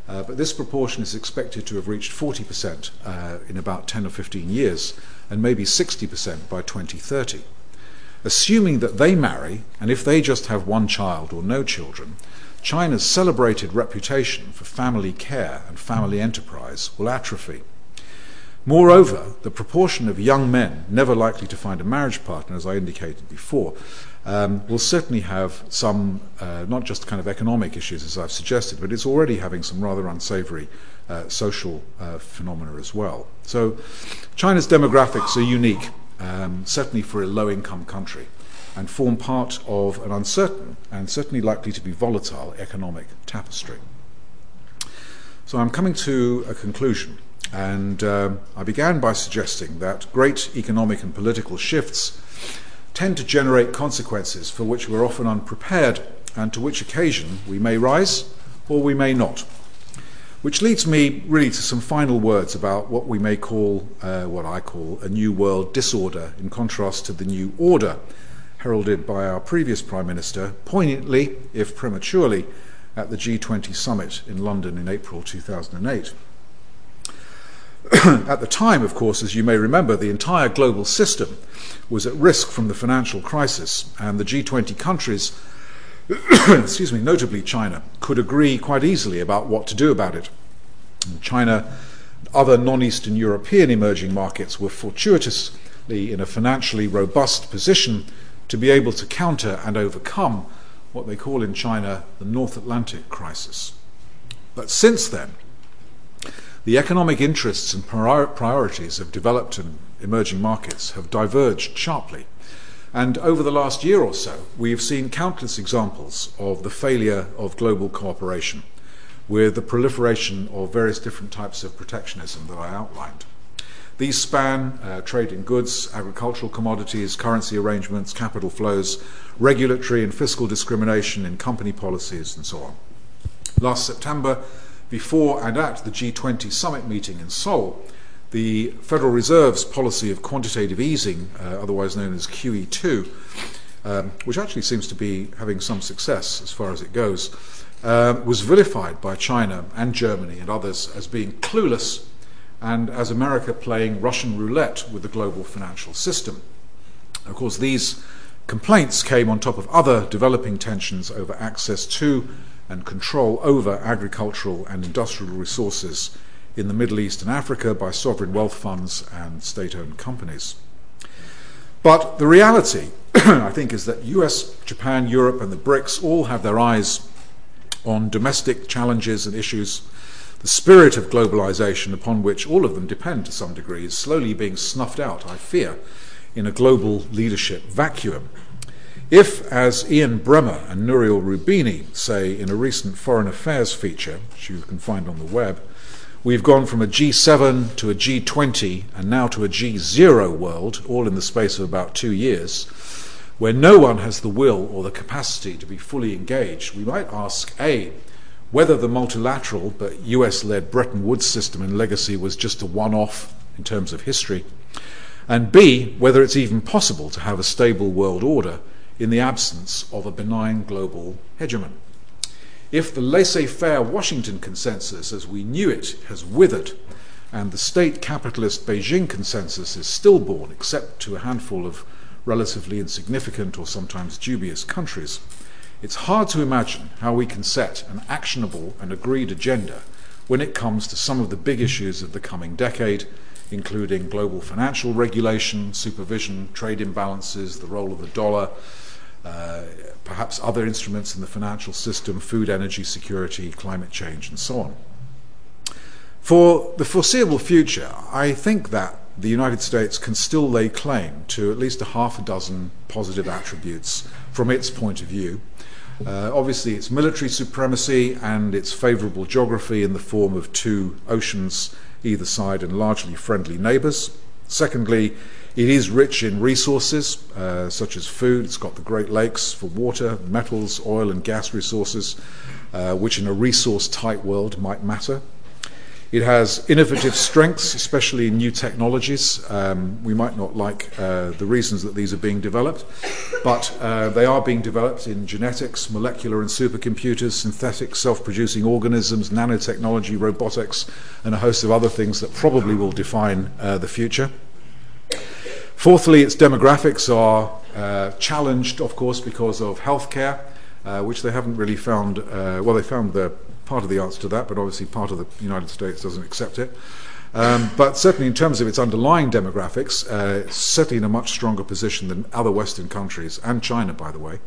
but this proportion is expected to have reached 40% in about 10 or 15 years, and maybe 60% by 2030. Assuming that they marry, and if they just have one child or no children, China's celebrated reputation for family care and family enterprise will atrophy. Moreover, the proportion of young men never likely to find a marriage partner, as I indicated before, will certainly have some, not just kind of economic issues as I've suggested, but it's already having some rather unsavory social phenomena as well. So China's demographics are unique, certainly for a low-income country, and form part of an uncertain and certainly likely to be volatile economic tapestry. So I'm coming to a conclusion. And I began by suggesting that great economic and political shifts tend to generate consequences for which we're often unprepared and to which occasion we may rise or we may not. Which leads me really to some final words about what we may call, what I call, a new world disorder in contrast to the new order heralded by our previous Prime Minister, poignantly, if prematurely, at the G20 summit in London in April 2008. At the time, of course, as you may remember, the entire global system was at risk from the financial crisis, and the G20 countries, excuse me, notably China, could agree quite easily about what to do about it. And China and other non-Eastern European emerging markets were fortuitously in a financially robust position to be able to counter and overcome what they call in China the North Atlantic crisis. But since then, the economic interests and priorities of developed and emerging markets have diverged sharply. And over the last year or so, we've seen countless examples of the failure of global cooperation with the proliferation of various different types of protectionism that I outlined. These span trade in goods, agricultural commodities, currency arrangements, capital flows, regulatory and fiscal discrimination in company policies, and so on. Last September, before and at the G20 summit meeting in Seoul, the Federal Reserve's policy of quantitative easing, otherwise known as QE2, which actually seems to be having some success as far as it goes, was vilified by China and Germany and others as being clueless and as America playing Russian roulette with the global financial system. Of course, these complaints came on top of other developing tensions over access to and control over agricultural and industrial resources in the Middle East and Africa by sovereign wealth funds and state-owned companies. But the reality, I think, is that US, Japan, Europe, and the BRICS all have their eyes on domestic challenges and issues. The spirit of globalization, upon which all of them depend to some degree, is slowly being snuffed out, I fear, in a global leadership vacuum. If, as Ian Bremmer and Nouriel Roubini say in a recent Foreign Affairs feature, which you can find on the web, we've gone from a G7 to a G20 and now to a G0 world, all in the space of about 2 years, where no one has the will or the capacity to be fully engaged, we might ask, A, whether the multilateral but US-led Bretton Woods system and legacy was just a one-off in terms of history, and B, whether it's even possible to have a stable world order in the absence of a benign global hegemon. If the laissez-faire Washington consensus as we knew it has withered and the state capitalist Beijing consensus is stillborn except to a handful of relatively insignificant or sometimes dubious countries, it's hard to imagine how we can set an actionable and agreed agenda when it comes to some of the big issues of the coming decade, including global financial regulation, supervision, trade imbalances, the role of the dollar, perhaps other instruments in the financial system, food, energy security, climate change, and so on. For the foreseeable future, I think that the United States can still lay claim to at least a half a dozen positive attributes from its point of view. Obviously, its military supremacy and its favorable geography in the form of two oceans either side and largely friendly neighbors. Secondly, it is rich in resources such as food. It's got the Great Lakes for water, metals, oil and gas resources, which in a resource-tight world might matter. It has innovative strengths, especially in new technologies. We might not like the reasons that these are being developed, but they are being developed in genetics, molecular and supercomputers, synthetic self-producing organisms, nanotechnology, robotics, and a host of other things that probably will define the future. Fourthly, its demographics are challenged, of course, because of healthcare which they haven't really found. Well, they found their part of the answer to that, but obviously part of the United States doesn't accept it. But certainly in terms of its underlying demographics, certainly in a much stronger position than other Western countries, and China, by the way.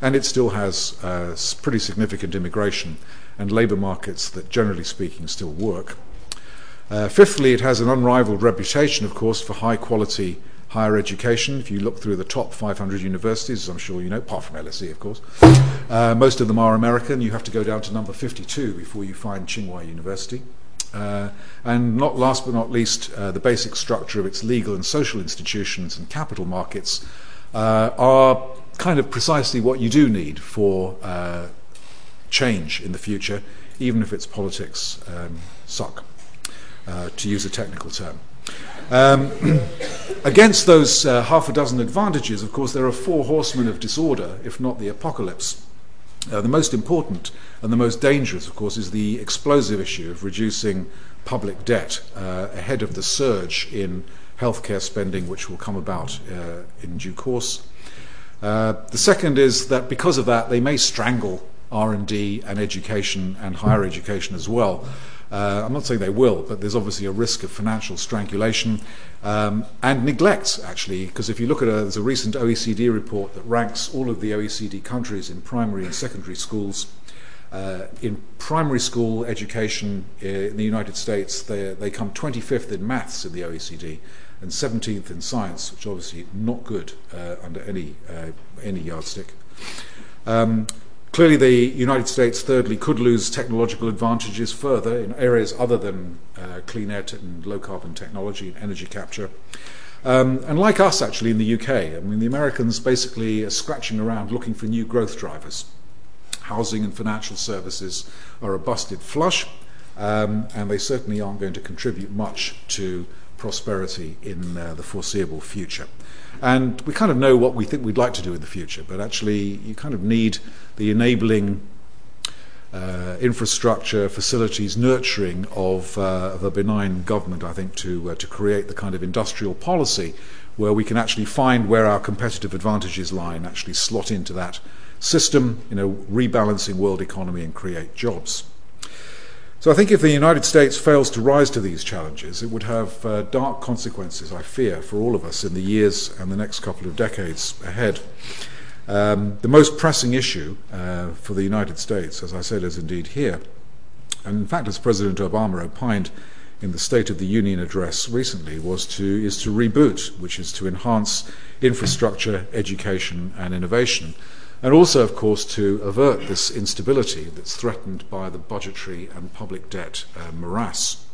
And it still has pretty significant immigration and labour markets that, generally speaking, still work. Fifthly, it has an unrivalled reputation, of course, for high-quality higher education. If you look through the top 500 universities, as I'm sure you know, apart from LSE, of course, most of them are American. You have to go down to number 52 before you find Tsinghua University. And not last but not least, the basic structure of its legal and social institutions and capital markets are kind of precisely what you do need for change in the future, even if its politics suck, to use a technical term. Against those half a dozen advantages, of course, there are four horsemen of disorder, if not the apocalypse. The most important and the most dangerous, of course, is the explosive issue of reducing public debt ahead of the surge in healthcare spending, which will come about in due course. The second is that because of that, they may strangle R&D and education and higher education as well. I'm not saying they will, but there's obviously a risk of financial strangulation and neglect, actually, because if you look at there's a recent OECD report that ranks all of the OECD countries in primary and secondary schools. In primary school education in the United States, they come 25th in maths in the OECD and 17th in science, which obviously not good under any yardstick. Clearly, the United States, thirdly, could lose technological advantages further in areas other than clean air and low-carbon technology and energy capture. And like us, actually, in the UK, I mean, the Americans basically are scratching around looking for new growth drivers. Housing and financial services are a busted flush, and they certainly aren't going to contribute much to prosperity in the foreseeable future. And we kind of know what we think we'd like to do in the future, but actually you kind of need the enabling infrastructure, facilities, nurturing of a benign government, I think, to create the kind of industrial policy where we can actually find where our competitive advantages lie and actually slot into that system, rebalancing world economy and create jobs. So I think if the United States fails to rise to these challenges, it would have dark consequences, I fear, for all of us in the years and the next couple of decades ahead. The most pressing issue for the United States, as I said, is indeed here. And in fact, as President Obama opined in the State of the Union address recently, is to reboot, which is to enhance infrastructure, education, and innovation. And also, of course, to avert this instability that's threatened by the budgetary and public debt morass.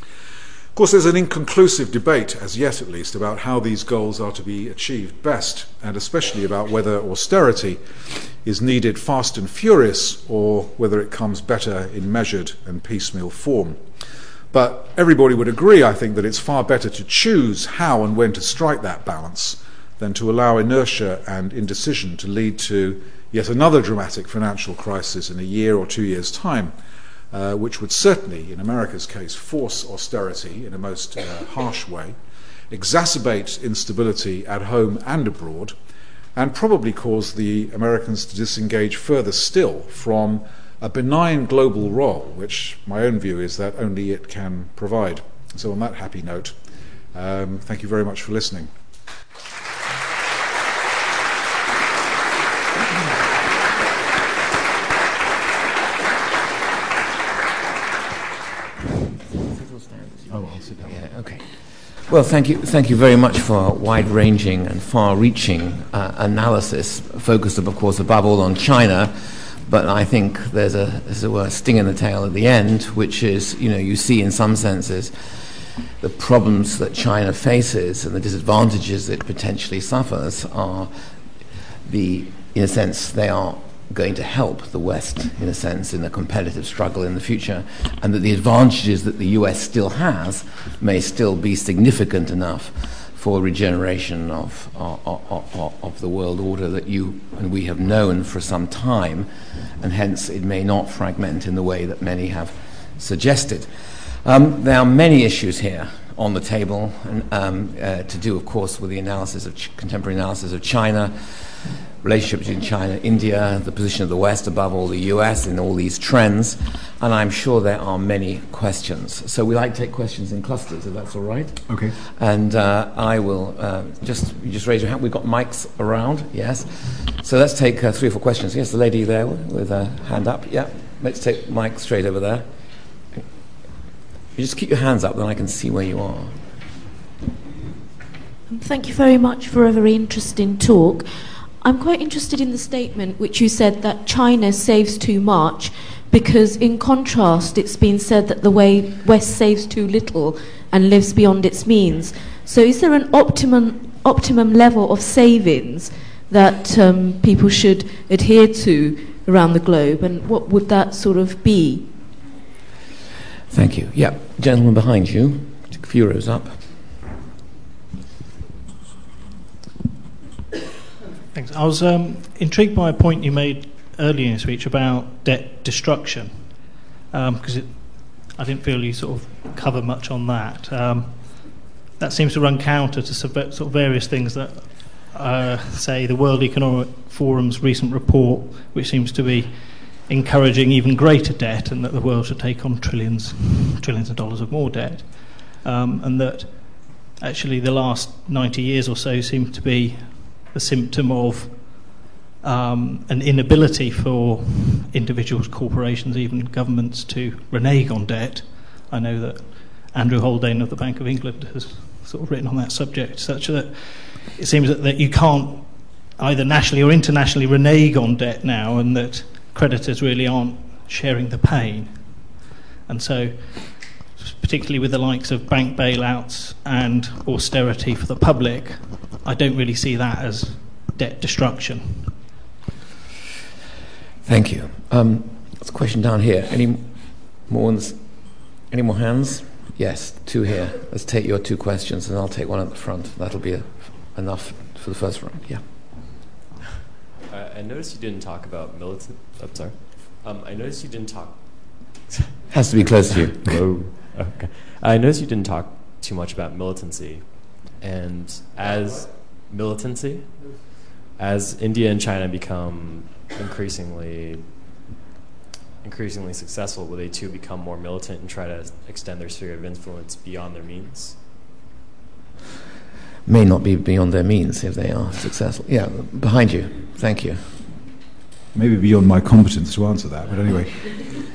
Of course, there's an inconclusive debate, as yet at least, about how these goals are to be achieved best, and especially about whether austerity is needed fast and furious or whether it comes better in measured and piecemeal form. But everybody would agree, I think, that it's far better to choose how and when to strike that balance than to allow inertia and indecision to lead to yet another dramatic financial crisis in a year or 2 years' time, which would certainly, in America's case, force austerity in a most harsh way, exacerbate instability at home and abroad, and probably cause the Americans to disengage further still from a benign global role, which my own view is that only it can provide. So on that happy note, thank you very much for listening. Well, thank you very much for a wide-ranging and far-reaching analysis, focused, of course, above all on China. But I think there's a sting in the tail at the end, which is, you see in some senses the problems that China faces and the disadvantages it potentially suffers are in a sense, they are going to help the West, in a sense, in a competitive struggle in the future, and that the advantages that the US still has may still be significant enough for regeneration of the world order that you and we have known for some time, and hence it may not fragment in the way that many have suggested. There are many issues here on the table, and to do, of course, with the contemporary analysis of China, relationships in China, India, the position of the West, above all the US, in all these trends, and I'm sure there are many questions. So we like to take questions in clusters, if that's all right. Okay. And I will just raise your hand. We've got mics around, yes. So let's take three or four questions. Yes, the lady there with a hand up. Yeah, let's take mic straight over there. You just keep your hands up, then I can see where you are. Thank you very much for a very interesting talk. I'm quite interested in the statement which you said that China saves too much, because in contrast it's been said that the West saves too little and lives beyond its means. So is there an optimum level of savings that people should adhere to around the globe, and what would that sort of be? Thank you. Yeah, gentleman behind you, a few rows up. Thanks. I was intrigued by a point you made earlier in your speech about debt destruction, because I didn't feel you sort of cover much on that. That seems to run counter to sort of various things that, say, the World Economic Forum's recent report, which seems to be encouraging even greater debt, and that the world should take on trillions of dollars of more debt, and that actually the last 90 years or so seem to be a symptom of an inability for individuals, corporations, even governments to renege on debt. I know that Andrew Haldane of the Bank of England has sort of written on that subject, such that it seems that you can't either nationally or internationally renege on debt now, and that creditors really aren't sharing the pain. And so, particularly with the likes of bank bailouts and austerity for the public, I don't really see that as debt destruction. Thank you. There's a question down here. Any more hands? Yes, two here. Let's take your two questions, and I'll take one at the front. That'll be enough for the first round. Yeah. I noticed you didn't talk about militant. I'm sorry. I noticed you didn't talk. Has to be close to you. Oh, okay. I noticed you didn't talk too much about militancy, and as militancy, as India and China become increasingly successful, will they too become more militant and try to extend their sphere of influence beyond their means? May not be beyond their means if they are successful. Yeah, behind you. Thank you. Maybe beyond my competence to answer that, but anyway.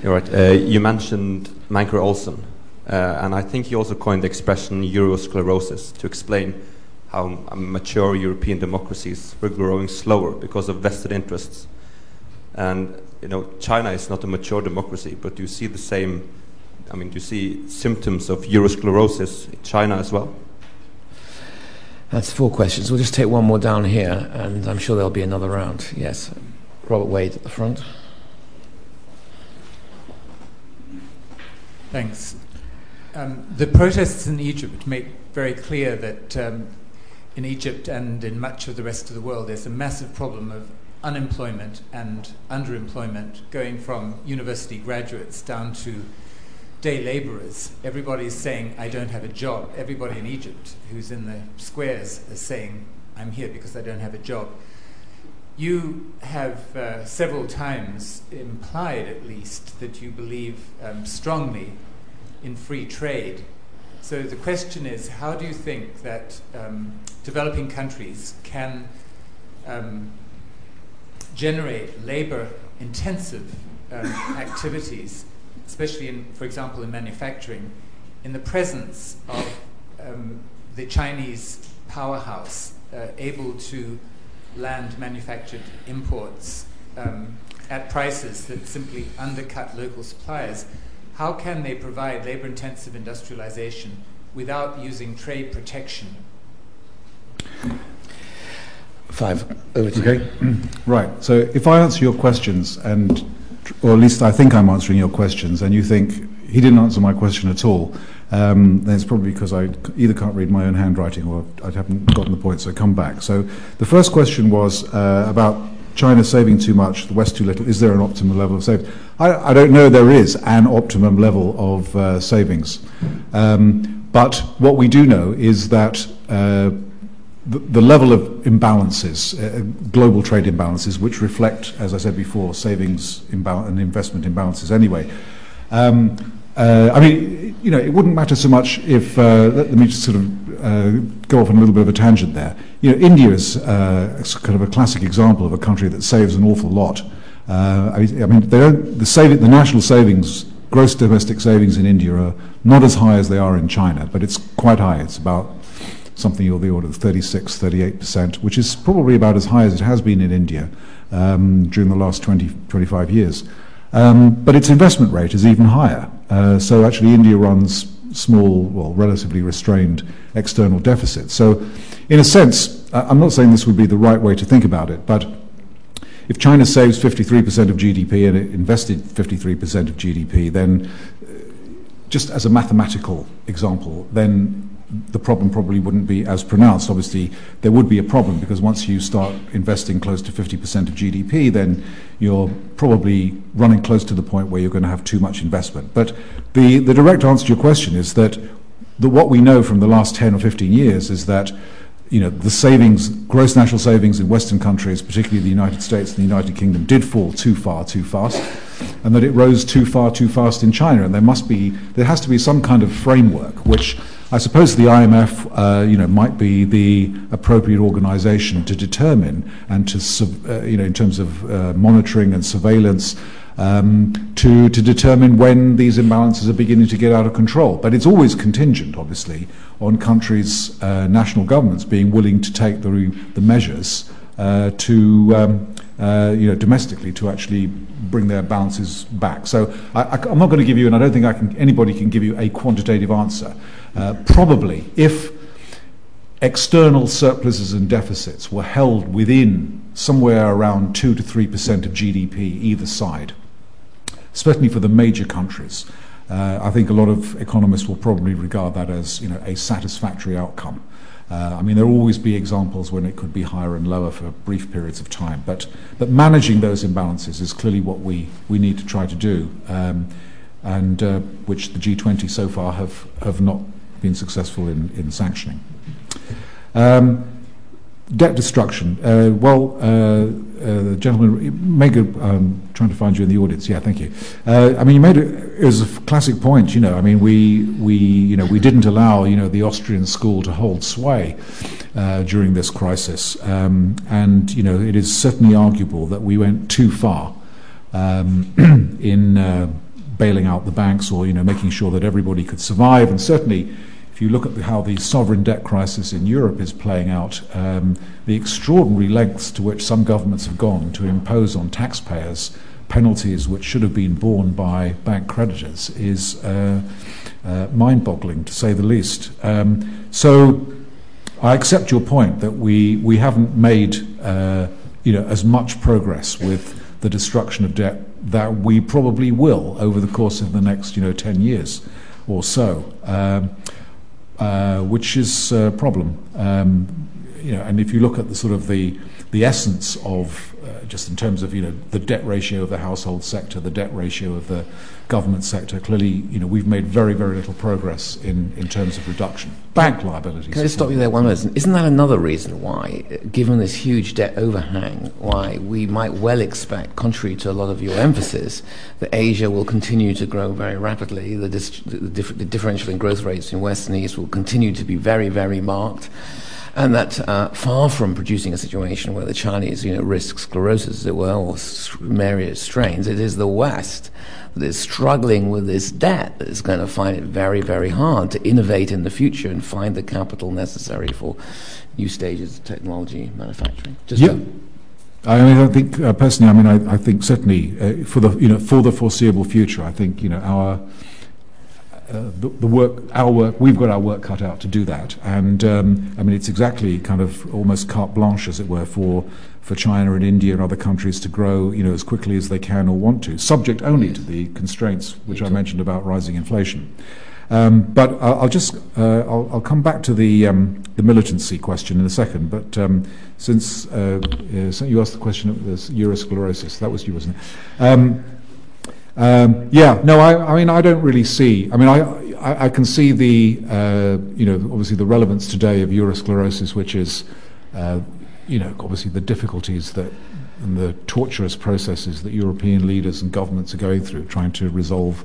You're right. You mentioned Manker Olson, and I think he also coined the expression Eurosclerosis to explain how mature European democracies were growing slower because of vested interests. And, you know, China is not a mature democracy, but you see the same, do you see symptoms of Eurosclerosis in China as well? That's four questions. We'll just take one more down here, and I'm sure there'll be another round. Yes. Robert Wade at the front. Thanks. The protests in Egypt make very clear that in Egypt and in much of the rest of the world, there's a massive problem of unemployment and underemployment, going from university graduates down to day laborers. Everybody's saying, I don't have a job. Everybody in Egypt who's in the squares is saying, I'm here because I don't have a job. You have several times implied, at least, that you believe strongly in free trade. So the question is, how do you think that developing countries can generate labor-intensive activities, especially in, for example, in manufacturing, in the presence of the Chinese powerhouse able to land manufactured imports at prices that simply undercut local suppliers? How can they provide labor-intensive industrialization without using trade protection? Five. Over to you. Okay. Right. So if I answer your questions, and or at least I think I'm answering your questions, and you think he didn't answer my question at all, then it's probably because I either can't read my own handwriting or I haven't gotten the point, so come back. So the first question was about China saving too much, the West too little. Is there an optimum level of savings? I don't know there is an optimum level of savings. But what we do know is that the level of imbalances, global trade imbalances, which reflect, as I said before, savings and investment imbalances anyway. I mean, you know, it wouldn't matter so much if, let me just sort of go off on a little bit of a tangent there. You know, India is kind of a classic example of a country that saves an awful lot. I mean, they don't, the national savings, gross domestic savings in India are not as high as they are in China, but it's quite high. It's about something of the order of 36, 38%, which is probably about as high as it has been in India during the last 20, 25 years. But its investment rate is even higher. So actually India runs small, well, relatively restrained external deficits. So in a sense, I'm not saying this would be the right way to think about it, but if China saves 53% of GDP and it invested 53% of GDP, then just as a mathematical example, then the problem probably wouldn't be as pronounced. Obviously, there would be a problem because once you start investing close to 50% of GDP, then you're probably running close to the point where you're going to have too much investment. But the direct answer to your question is that what we know from the last 10 or 15 years is that, you know, the savings, gross national savings in Western countries, particularly the United States and the United Kingdom, did fall too far, too fast, and that it rose too fast in China. And there has to be some kind of framework, which I suppose the IMF, you know, might be the appropriate organisation to determine and to, you know, in terms of monitoring and surveillance, to determine when these imbalances are beginning to get out of control. But it's always contingent, obviously, on countries' national governments being willing to take the measures to, you know, domestically to actually bring their balances back. So I'm not going to give you, and I don't think anybody can give you a quantitative answer. Probably, if external surpluses and deficits were held within somewhere around 2 to 3% of GDP either side, especially for the major countries, I think a lot of economists will probably regard that as, you know, a satisfactory outcome. I mean, there will always be examples when it could be higher and lower for brief periods of time, but managing those imbalances is clearly what we need to try to do, and which the G20 so far have not been successful in sanctioning. Debt destruction. Well, the gentleman, I'm trying to find you in the audience. Yeah, thank you. I mean, you made it was a classic point. You know, I mean, we didn't allow, you know, the Austrian school to hold sway during this crisis, and you know, it is certainly arguable that we went too far in bailing out the banks, or, you know, making sure that everybody could survive, and certainly. If you look at how the sovereign debt crisis in Europe is playing out, the extraordinary lengths to which some governments have gone to impose on taxpayers penalties which should have been borne by bank creditors is mind-boggling, to say the least. So I accept your point that we haven't made you know, as much progress with the destruction of debt that we probably will over the course of the next, you know, 10 years or so. Which is a problem, you know. And if you look at the sort of the essence of just in terms of, you know, the debt ratio of the household sector, the debt ratio of the government sector, clearly, you know, we've made very, very little progress in terms of reduction. Bank liabilities. Can I just stop you there one minute? Isn't that another reason why, given this huge debt overhang, why we might well expect, contrary to a lot of your emphasis, that Asia will continue to grow very rapidly, the differential in growth rates in West and East will continue to be very, very marked, and that far from producing a situation where the Chinese, you know, risk sclerosis, as it were, or various strains, it is the West that is struggling with this debt that is going to find it very, very hard to innovate in the future and find the capital necessary for new stages of technology manufacturing. I mean, I think personally, I mean, I think certainly for the foreseeable future, I think, you know, we've got our work cut out to do that, and I mean, it's exactly kind of almost carte blanche, as it were, for China and India and other countries to grow, you know, as quickly as they can or want to, subject only to the constraints which I mentioned about rising inflation. But I'll come back to the militancy question in a second. But since you asked the question of this eurosclerosis, that was you, wasn't it? Yeah, no, I mean, I don't really see. I mean, I I can see obviously the relevance today of eurosclerosis, which is, obviously the difficulties and the torturous processes that European leaders and governments are going through, trying to resolve,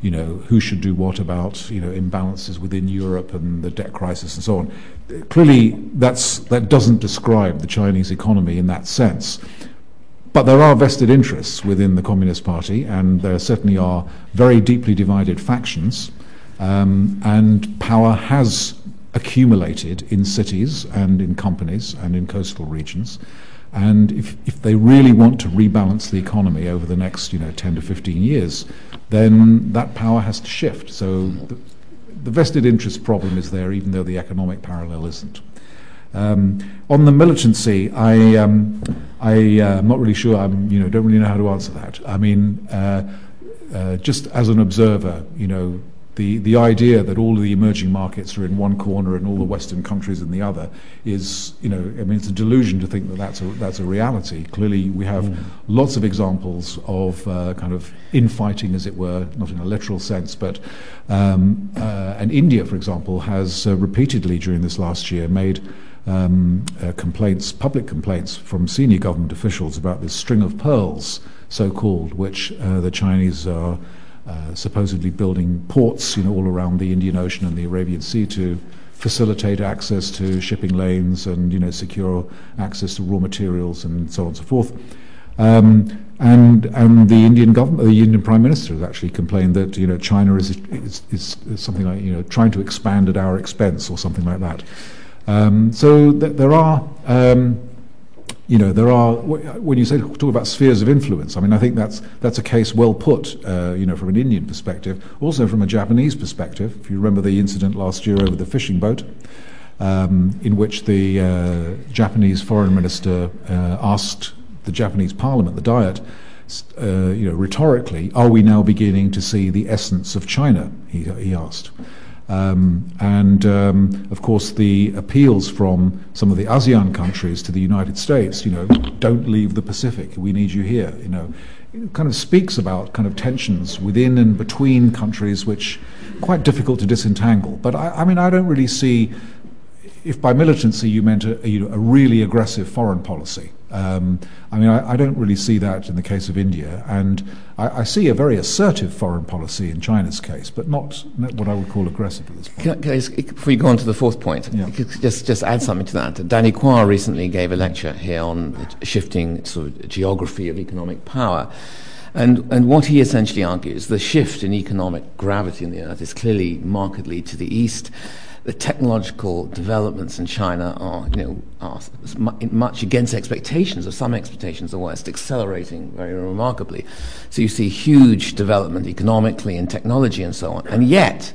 who should do what about, imbalances within Europe and the debt crisis and so on. Clearly, that doesn't describe the Chinese economy in that sense. But there are vested interests within the Communist Party, and there certainly are very deeply divided factions, and power has accumulated in cities and in companies and in coastal regions. And if they really want to rebalance the economy over the next 10 to 15 years, then that power has to shift. So the vested interest problem is there, even though the economic parallel isn't. On the militancy, I'm not really sure. Don't really know how to answer that. I mean, just as an observer, the idea that all of the emerging markets are in one corner and all the Western countries in the other is, it's a delusion to think that that's a reality. Clearly, we have lots of examples of kind of infighting, as it were, not in a literal sense, but and India, for example, has repeatedly during this last year made public complaints from senior government officials about this string of pearls, so-called, which the Chinese are supposedly building ports, all around the Indian Ocean and the Arabian Sea to facilitate access to shipping lanes and, secure access to raw materials and so on and so forth. And the Indian government, the Indian Prime Minister, has actually complained that China is something like trying to expand at our expense or something like that. So there are. When you talk about spheres of influence, I mean, I think that's a case well put. From an Indian perspective, also from a Japanese perspective. If you remember the incident last year over the fishing boat, in which the Japanese foreign minister asked the Japanese Parliament, the Diet, rhetorically, "Are we now beginning to see the essence of China?" He asked. Of course, the appeals from some of the ASEAN countries to the United States, don't leave the Pacific, we need you here, it kind of speaks about kind of tensions within and between countries, which are quite difficult to disentangle. But I don't really see, if by militancy you meant a really aggressive foreign policy. I don't really see that in the case of India, and I see a very assertive foreign policy in China's case, but not what I would call aggressive at this point. Can I just, before you go on to the fourth point, just add something to that. Danny Kwa recently gave a lecture here on the shifting sort of geography of economic power, and what he essentially argues, the shift in economic gravity in the earth is clearly markedly to the east. The technological developments in China are much against expectations, or some expectations, the West, accelerating very remarkably. So you see huge development economically and technology and so on. And yet,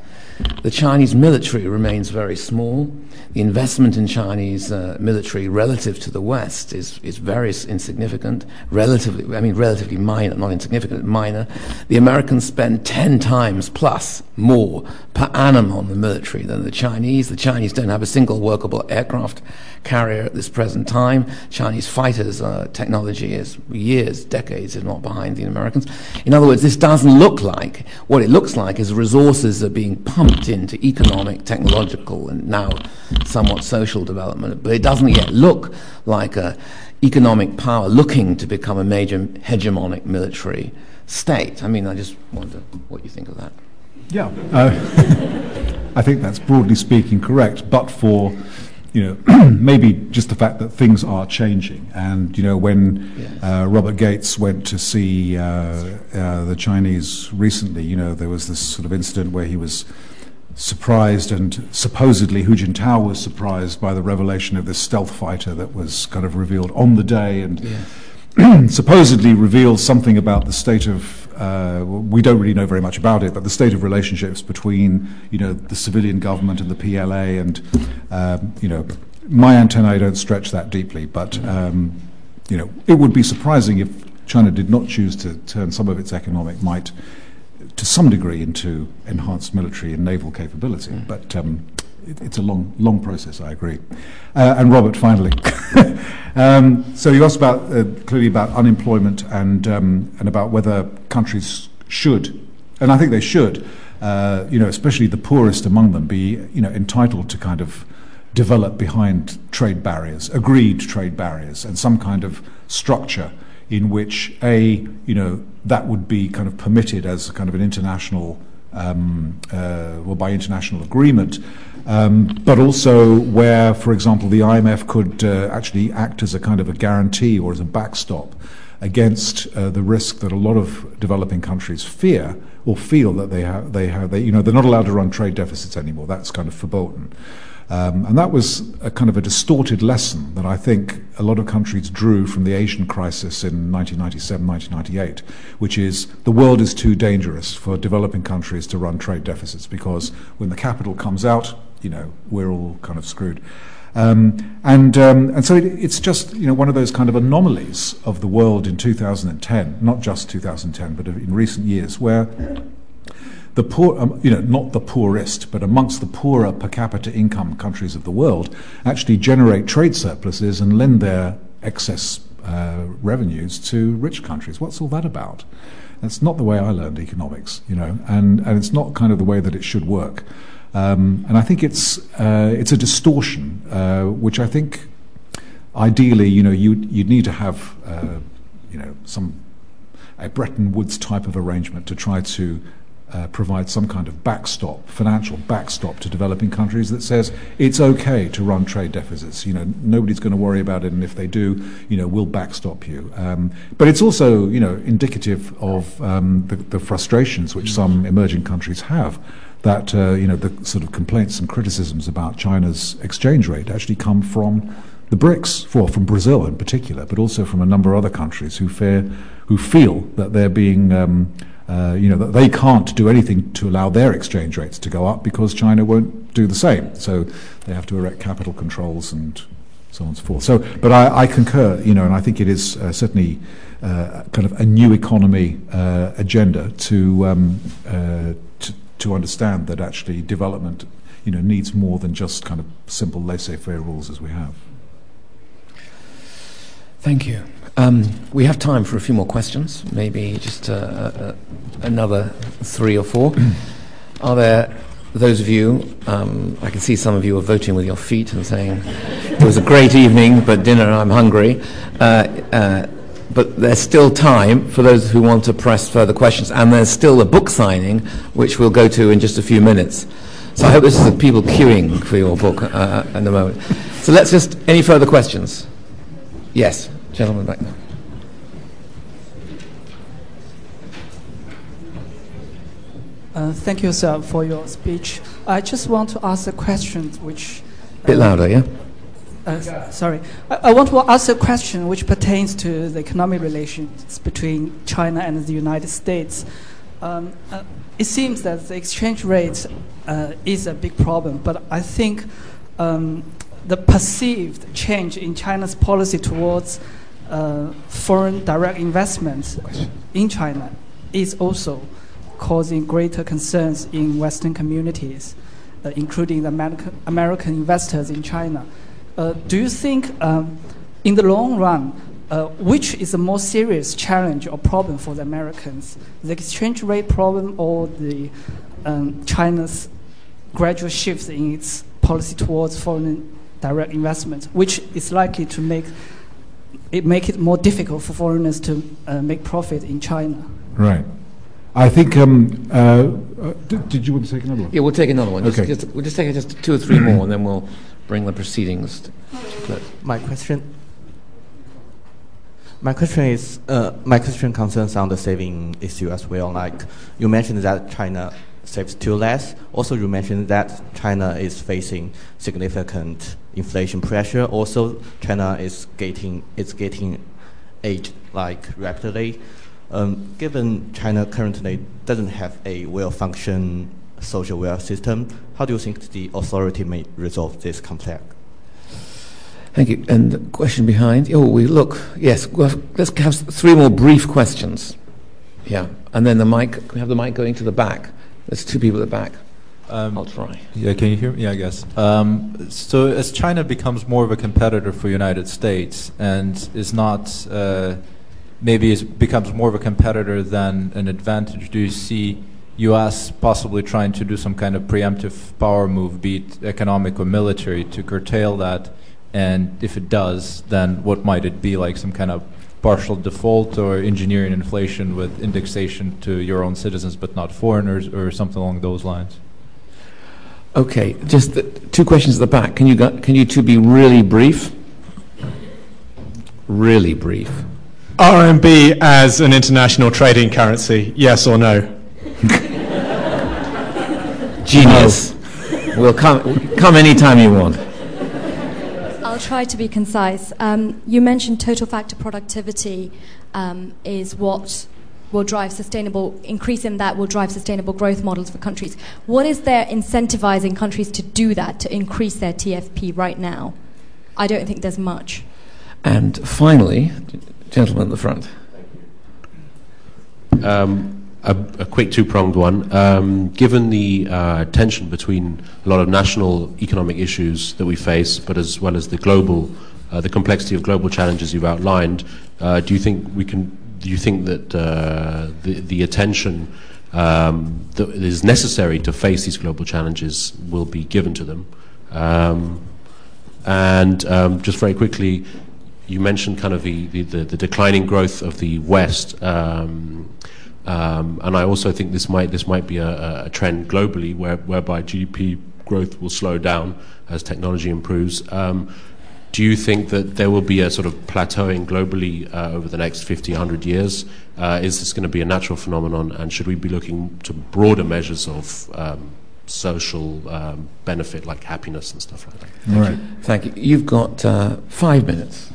the Chinese military remains very small. The investment in Chinese military relative to the West is very insignificant, relatively minor, not insignificant, minor. The Americans spend 10 times plus more per annum on the military than the Chinese. The Chinese don't have a single workable aircraft carrier at this present time. Chinese fighters' technology is years, decades, if not behind the Americans. In other words, this doesn't look like, what it looks like is resources are being pumped into economic, technological, and now somewhat social development, but it doesn't yet look like an economic power looking to become a major hegemonic military state. I mean, I just wonder what you think of that. Yeah, I think that's broadly speaking correct, but for maybe just the fact that things are changing. And when Robert Gates went to see the Chinese recently, there was this sort of incident where he was surprised, and supposedly Hu Jintao was surprised by the revelation of this stealth fighter that was kind of revealed on the day, and supposedly revealed something about the state of, we don't really know very much about it, but the state of relationships between, the civilian government and the PLA, and, my antennae don't stretch that deeply, but, it would be surprising if China did not choose to turn some of its economic might to some degree into enhanced military and naval capability, but it's a long process, I agree. And Robert, finally. So you asked about clearly about unemployment and about whether countries should, and I think they should, especially the poorest among them, be entitled to kind of develop behind trade barriers, agreed trade barriers, and some kind of structure in which that would be kind of permitted as kind of an international, by international agreement, but also where, for example, the IMF could actually act as a kind of a guarantee or as a backstop against the risk that a lot of developing countries fear or feel that they're not allowed to run trade deficits anymore. That's kind of verboten. And that was a kind of a distorted lesson that I think a lot of countries drew from the Asian crisis in 1997, 1998, which is the world is too dangerous for developing countries to run trade deficits because when the capital comes out, we're all kind of screwed. And so it's just one of those kind of anomalies of the world in 2010, not just 2010, but in recent years, where the poor, not the poorest, but amongst the poorer per capita income countries of the world, actually generate trade surpluses and lend their excess revenues to rich countries. What's all that about? That's not the way I learned economics, and it's not kind of the way that it should work. And I think it's a distortion, which I think, ideally, you'd need to have, a Bretton Woods type of arrangement to try to provide some kind of backstop, financial backstop to developing countries that says it's okay to run trade deficits. Nobody's going to worry about it, and if they do, we'll backstop you. But it's also, indicative of the frustrations which some emerging countries have. That the sort of complaints and criticisms about China's exchange rate actually come from the BRICS, from Brazil in particular, but also from a number of other countries who feel that they're being, that they can't do anything to allow their exchange rates to go up because China won't do the same. So they have to erect capital controls and so on and so forth. So, but I concur, and I think it is certainly kind of a new economy agenda to understand that actually development, needs more than just kind of simple laissez-faire rules as we have. Thank you. We have time for a few more questions, maybe just another three or four. Are there those of you, I can see some of you are voting with your feet and saying, it was a great evening, but dinner, I'm hungry. But there's still time for those who want to press further questions, and there's still a book signing, which we'll go to in just a few minutes. So I hope this is the people queuing for your book in the moment. So let's just, any further questions? Yes, gentleman back there. Thank you, sir, for your speech. I just want to ask a question which... A bit louder, yeah? Sorry. I want to ask a question which pertains to the economic relations between China and the United States. It seems that the exchange rate is a big problem, but I think the perceived change in China's policy towards foreign direct investments in China is also causing greater concerns in Western communities, including the American investors in China. Do you think, in the long run, which is a more serious challenge or problem for the Americans, the exchange rate problem or the China's gradual shift in its policy towards foreign direct investment, which is likely to make it more difficult for foreigners to make profit in China? Right. I think, did you want to take another one? Yeah, we'll take another one. Okay. We'll just take just two or three more, and then we'll bring the proceedings to My question concerns on the saving issue as well. Like you mentioned that China saves too less. Also, you mentioned that China is facing significant inflation pressure. Also, China is getting aged like rapidly. Given China currently doesn't have a well-functioning social welfare system, how do you think the authority may resolve this complex? Thank you. And the question behind, yes, let's have three more brief questions. Yeah, and then the mic, can we have the mic going to the back? There's two people at the back. I'll try. Yeah, can you hear me? Yeah, I guess. So as China becomes more of a competitor for the United States and is not, maybe it becomes more of a competitor than an advantage, do you see U.S. possibly trying to do some kind of preemptive power move, be it economic or military, to curtail that? And if it does, then what might it be, like some kind of partial default or engineering inflation with indexation to your own citizens but not foreigners, or something along those lines? Okay, just two questions at the back. Can you two be really brief? Really brief. RMB as an international trading currency, yes or no? Genius. No. We'll come any time you want. I'll try to be concise. You mentioned total factor productivity is what will drive sustainable, increase in that will drive sustainable growth models for countries. What is there incentivizing countries to do that, to increase their TFP right now? I don't think there's much. And finally, gentleman at the front. Thank you. A quick two-pronged one. Given the tension between a lot of national economic issues that we face, but as well as the global, the complexity of global challenges you've outlined, do you think we can? Do you think that the attention that is necessary to face these global challenges will be given to them? And just very quickly, you mentioned kind of the declining growth of the West, and I also think this might be a trend globally, whereby GDP growth will slow down as technology improves. Do you think that there will be a sort of plateauing globally over the next 50, 100 years? Is this going to be a natural phenomenon, and should we be looking to broader measures of social benefit, like happiness and stuff like that? All right. Thank you. You've got 5 minutes.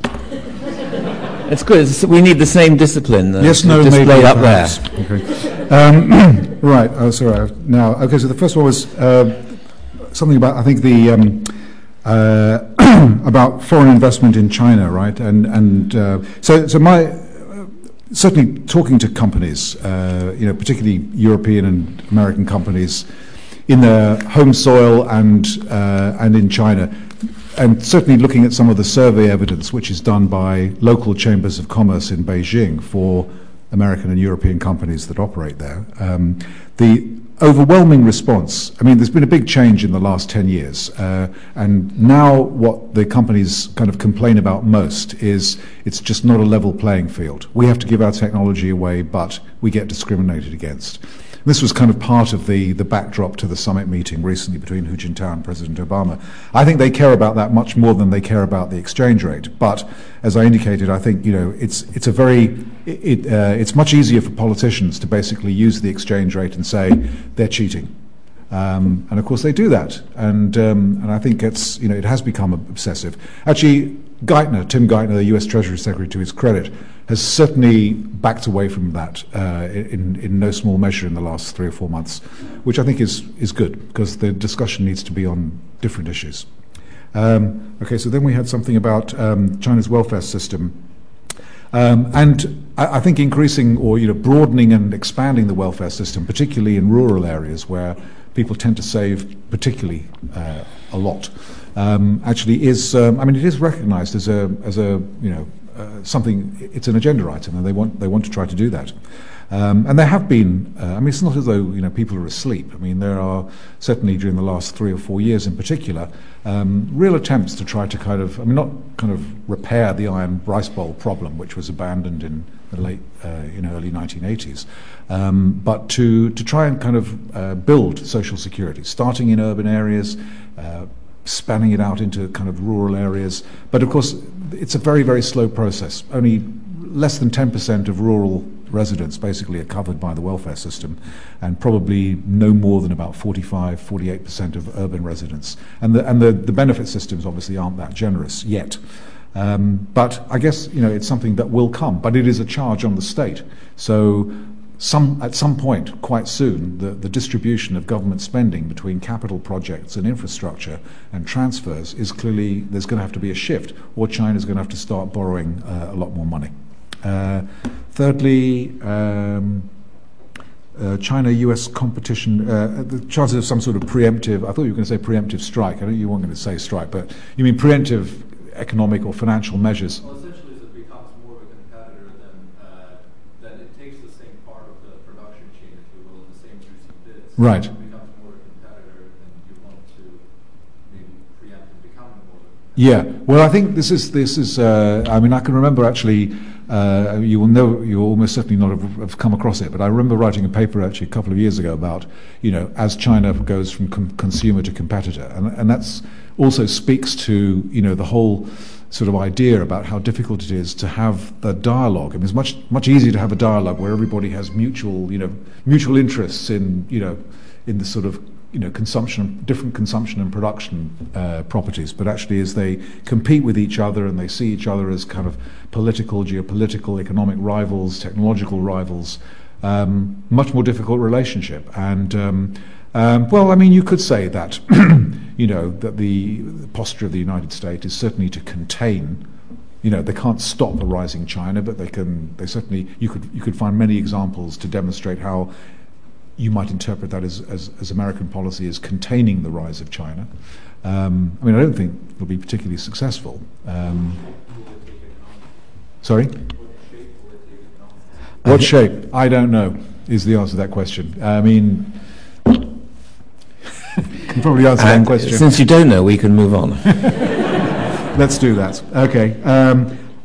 It's good. We need the same discipline. Yes, no, maybe. Displayed up there. Okay. Right. Oh, sorry. Now, okay, so the first one was something about, I think, the... about foreign investment in China, right? And so my certainly talking to companies, particularly European and American companies, in their home soil and in China, and certainly looking at some of the survey evidence which is done by local chambers of commerce in Beijing for American and European companies that operate there. The overwhelming response. I mean, there's been a big change in the last 10 years, and now what the companies kind of complain about most is it's just not a level playing field. We have to give our technology away, but we get discriminated against. And this was kind of part of the backdrop to the summit meeting recently between Hu Jintao and President Obama. I think they care about that much more than they care about the exchange rate. But as I indicated, I think it's a very it's much easier for politicians to basically use the exchange rate and say they're cheating, and of course they do that. And I think it's it has become obsessive. Actually, Tim Geithner, the U.S. Treasury Secretary, to his credit, has certainly backed away from that in no small measure in the last 3 or 4 months, which I think is good because the discussion needs to be on different issues. Okay, so then we had something about China's welfare system. And I think increasing or broadening and expanding the welfare system, particularly in rural areas where people tend to save particularly a lot, actually is it is recognised as a something. It's an agenda item, and they want to try to do that. And there have been. It's not as though people are asleep. I mean, there are certainly during the last 3 or 4 years, in particular, real attempts to try to kind of. Not kind of repair the iron rice bowl problem, which was abandoned in the late, early 1980s, but to try and kind of build social security, starting in urban areas, spanning it out into kind of rural areas. But of course, it's a very, very slow process. Only less than 10% of rural residents basically are covered by the welfare system, and probably no more than about 45-48% of urban residents, and the benefit systems obviously aren't that generous yet, but I guess it's something that will come, but it is a charge on the state. So at some point quite soon the distribution of government spending between capital projects and infrastructure and transfers is clearly, there's going to have to be a shift, or China's going to have to start borrowing a lot more money. Thirdly, China-US competition, the chances of some sort of preemptive, I thought you were going to say preemptive strike, I know you weren't going to say strike, but you mean preemptive economic or financial measures. Well, essentially it becomes more of a competitor than it takes the same part of the production chain, if you will, the same juicy this. Right. It becomes more a competitor, and you want to maybe preempt becoming more. Yeah. Well, I think this is. I mean, I can remember actually. You will know, you will almost certainly not have come across it, but I remember writing a paper actually a couple of years ago about, you know, as China goes from consumer to competitor, and that's also speaks to, you know, the whole sort of idea about how difficult it is to have the dialogue. I mean, it's much easier to have a dialogue where everybody has mutual interests in, you know, in the sort of, you know, consumption, different consumption and production properties, but actually as they compete with each other and they see each other as kind of political, geopolitical, economic rivals, technological rivals, much more difficult relationship. And, well, I mean, you could say that, you know, that the posture of the United States is certainly to contain. You know, they can't stop a rising China, but they certainly, you could find many examples to demonstrate how you might interpret that as American policy as containing the rise of China. I mean, I don't think it'll be particularly successful. Sorry? What shape? I don't know, is the answer to that question. I mean, can probably answer that question. Since you don't know, we can move on. Let's do that. Okay.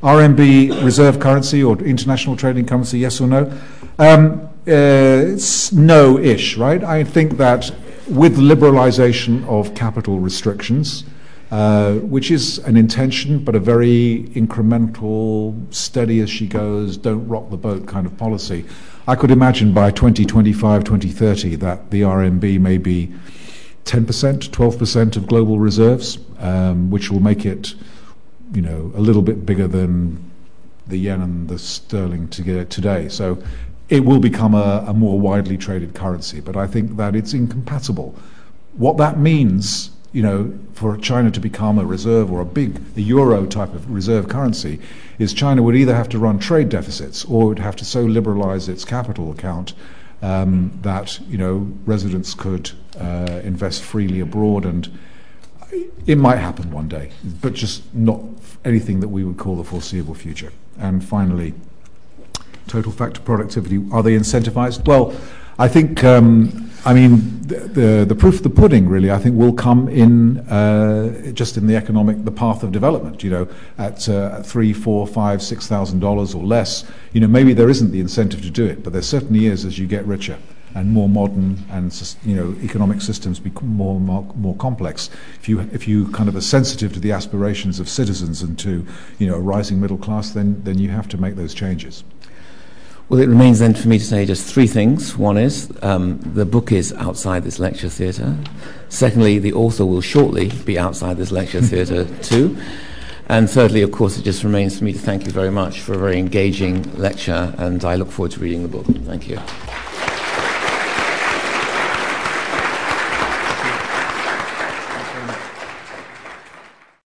RMB reserve currency or international trading currency, yes or no? It's no-ish, right? I think that with liberalization of capital restrictions, which is an intention, but a very incremental, steady as she goes, don't rock the boat kind of policy, I could imagine by 2025, 2030 that the RMB may be 10%, 12% of global reserves, which will make it, you know, a little bit bigger than the yen and the sterling today. So it will become a more widely traded currency, but I think that it's incompatible. What that means, you know, for China to become a reserve or a euro type of reserve currency, is China would either have to run trade deficits or would have to so liberalize its capital account that, you know, residents could invest freely abroad, and it might happen one day, but just not anything that we would call the foreseeable future. And finally, total factor productivity, are they incentivized? Well, I think, I mean, the proof of the pudding, really, I think will come in just in the path of development, you know, at $3,000, $4,000, $5,000, $6,000 or less. You know, maybe there isn't the incentive to do it, but there certainly is as you get richer and more modern and, you know, economic systems become more complex. If you kind of are sensitive to the aspirations of citizens and to, you know, a rising middle class, then you have to make those changes. Well, it remains then for me to say just three things. One is the book is outside this lecture theatre. Secondly, the author will shortly be outside this lecture theatre too. And thirdly, of course, it just remains for me to thank you very much for a very engaging lecture, and I look forward to reading the book. Thank you.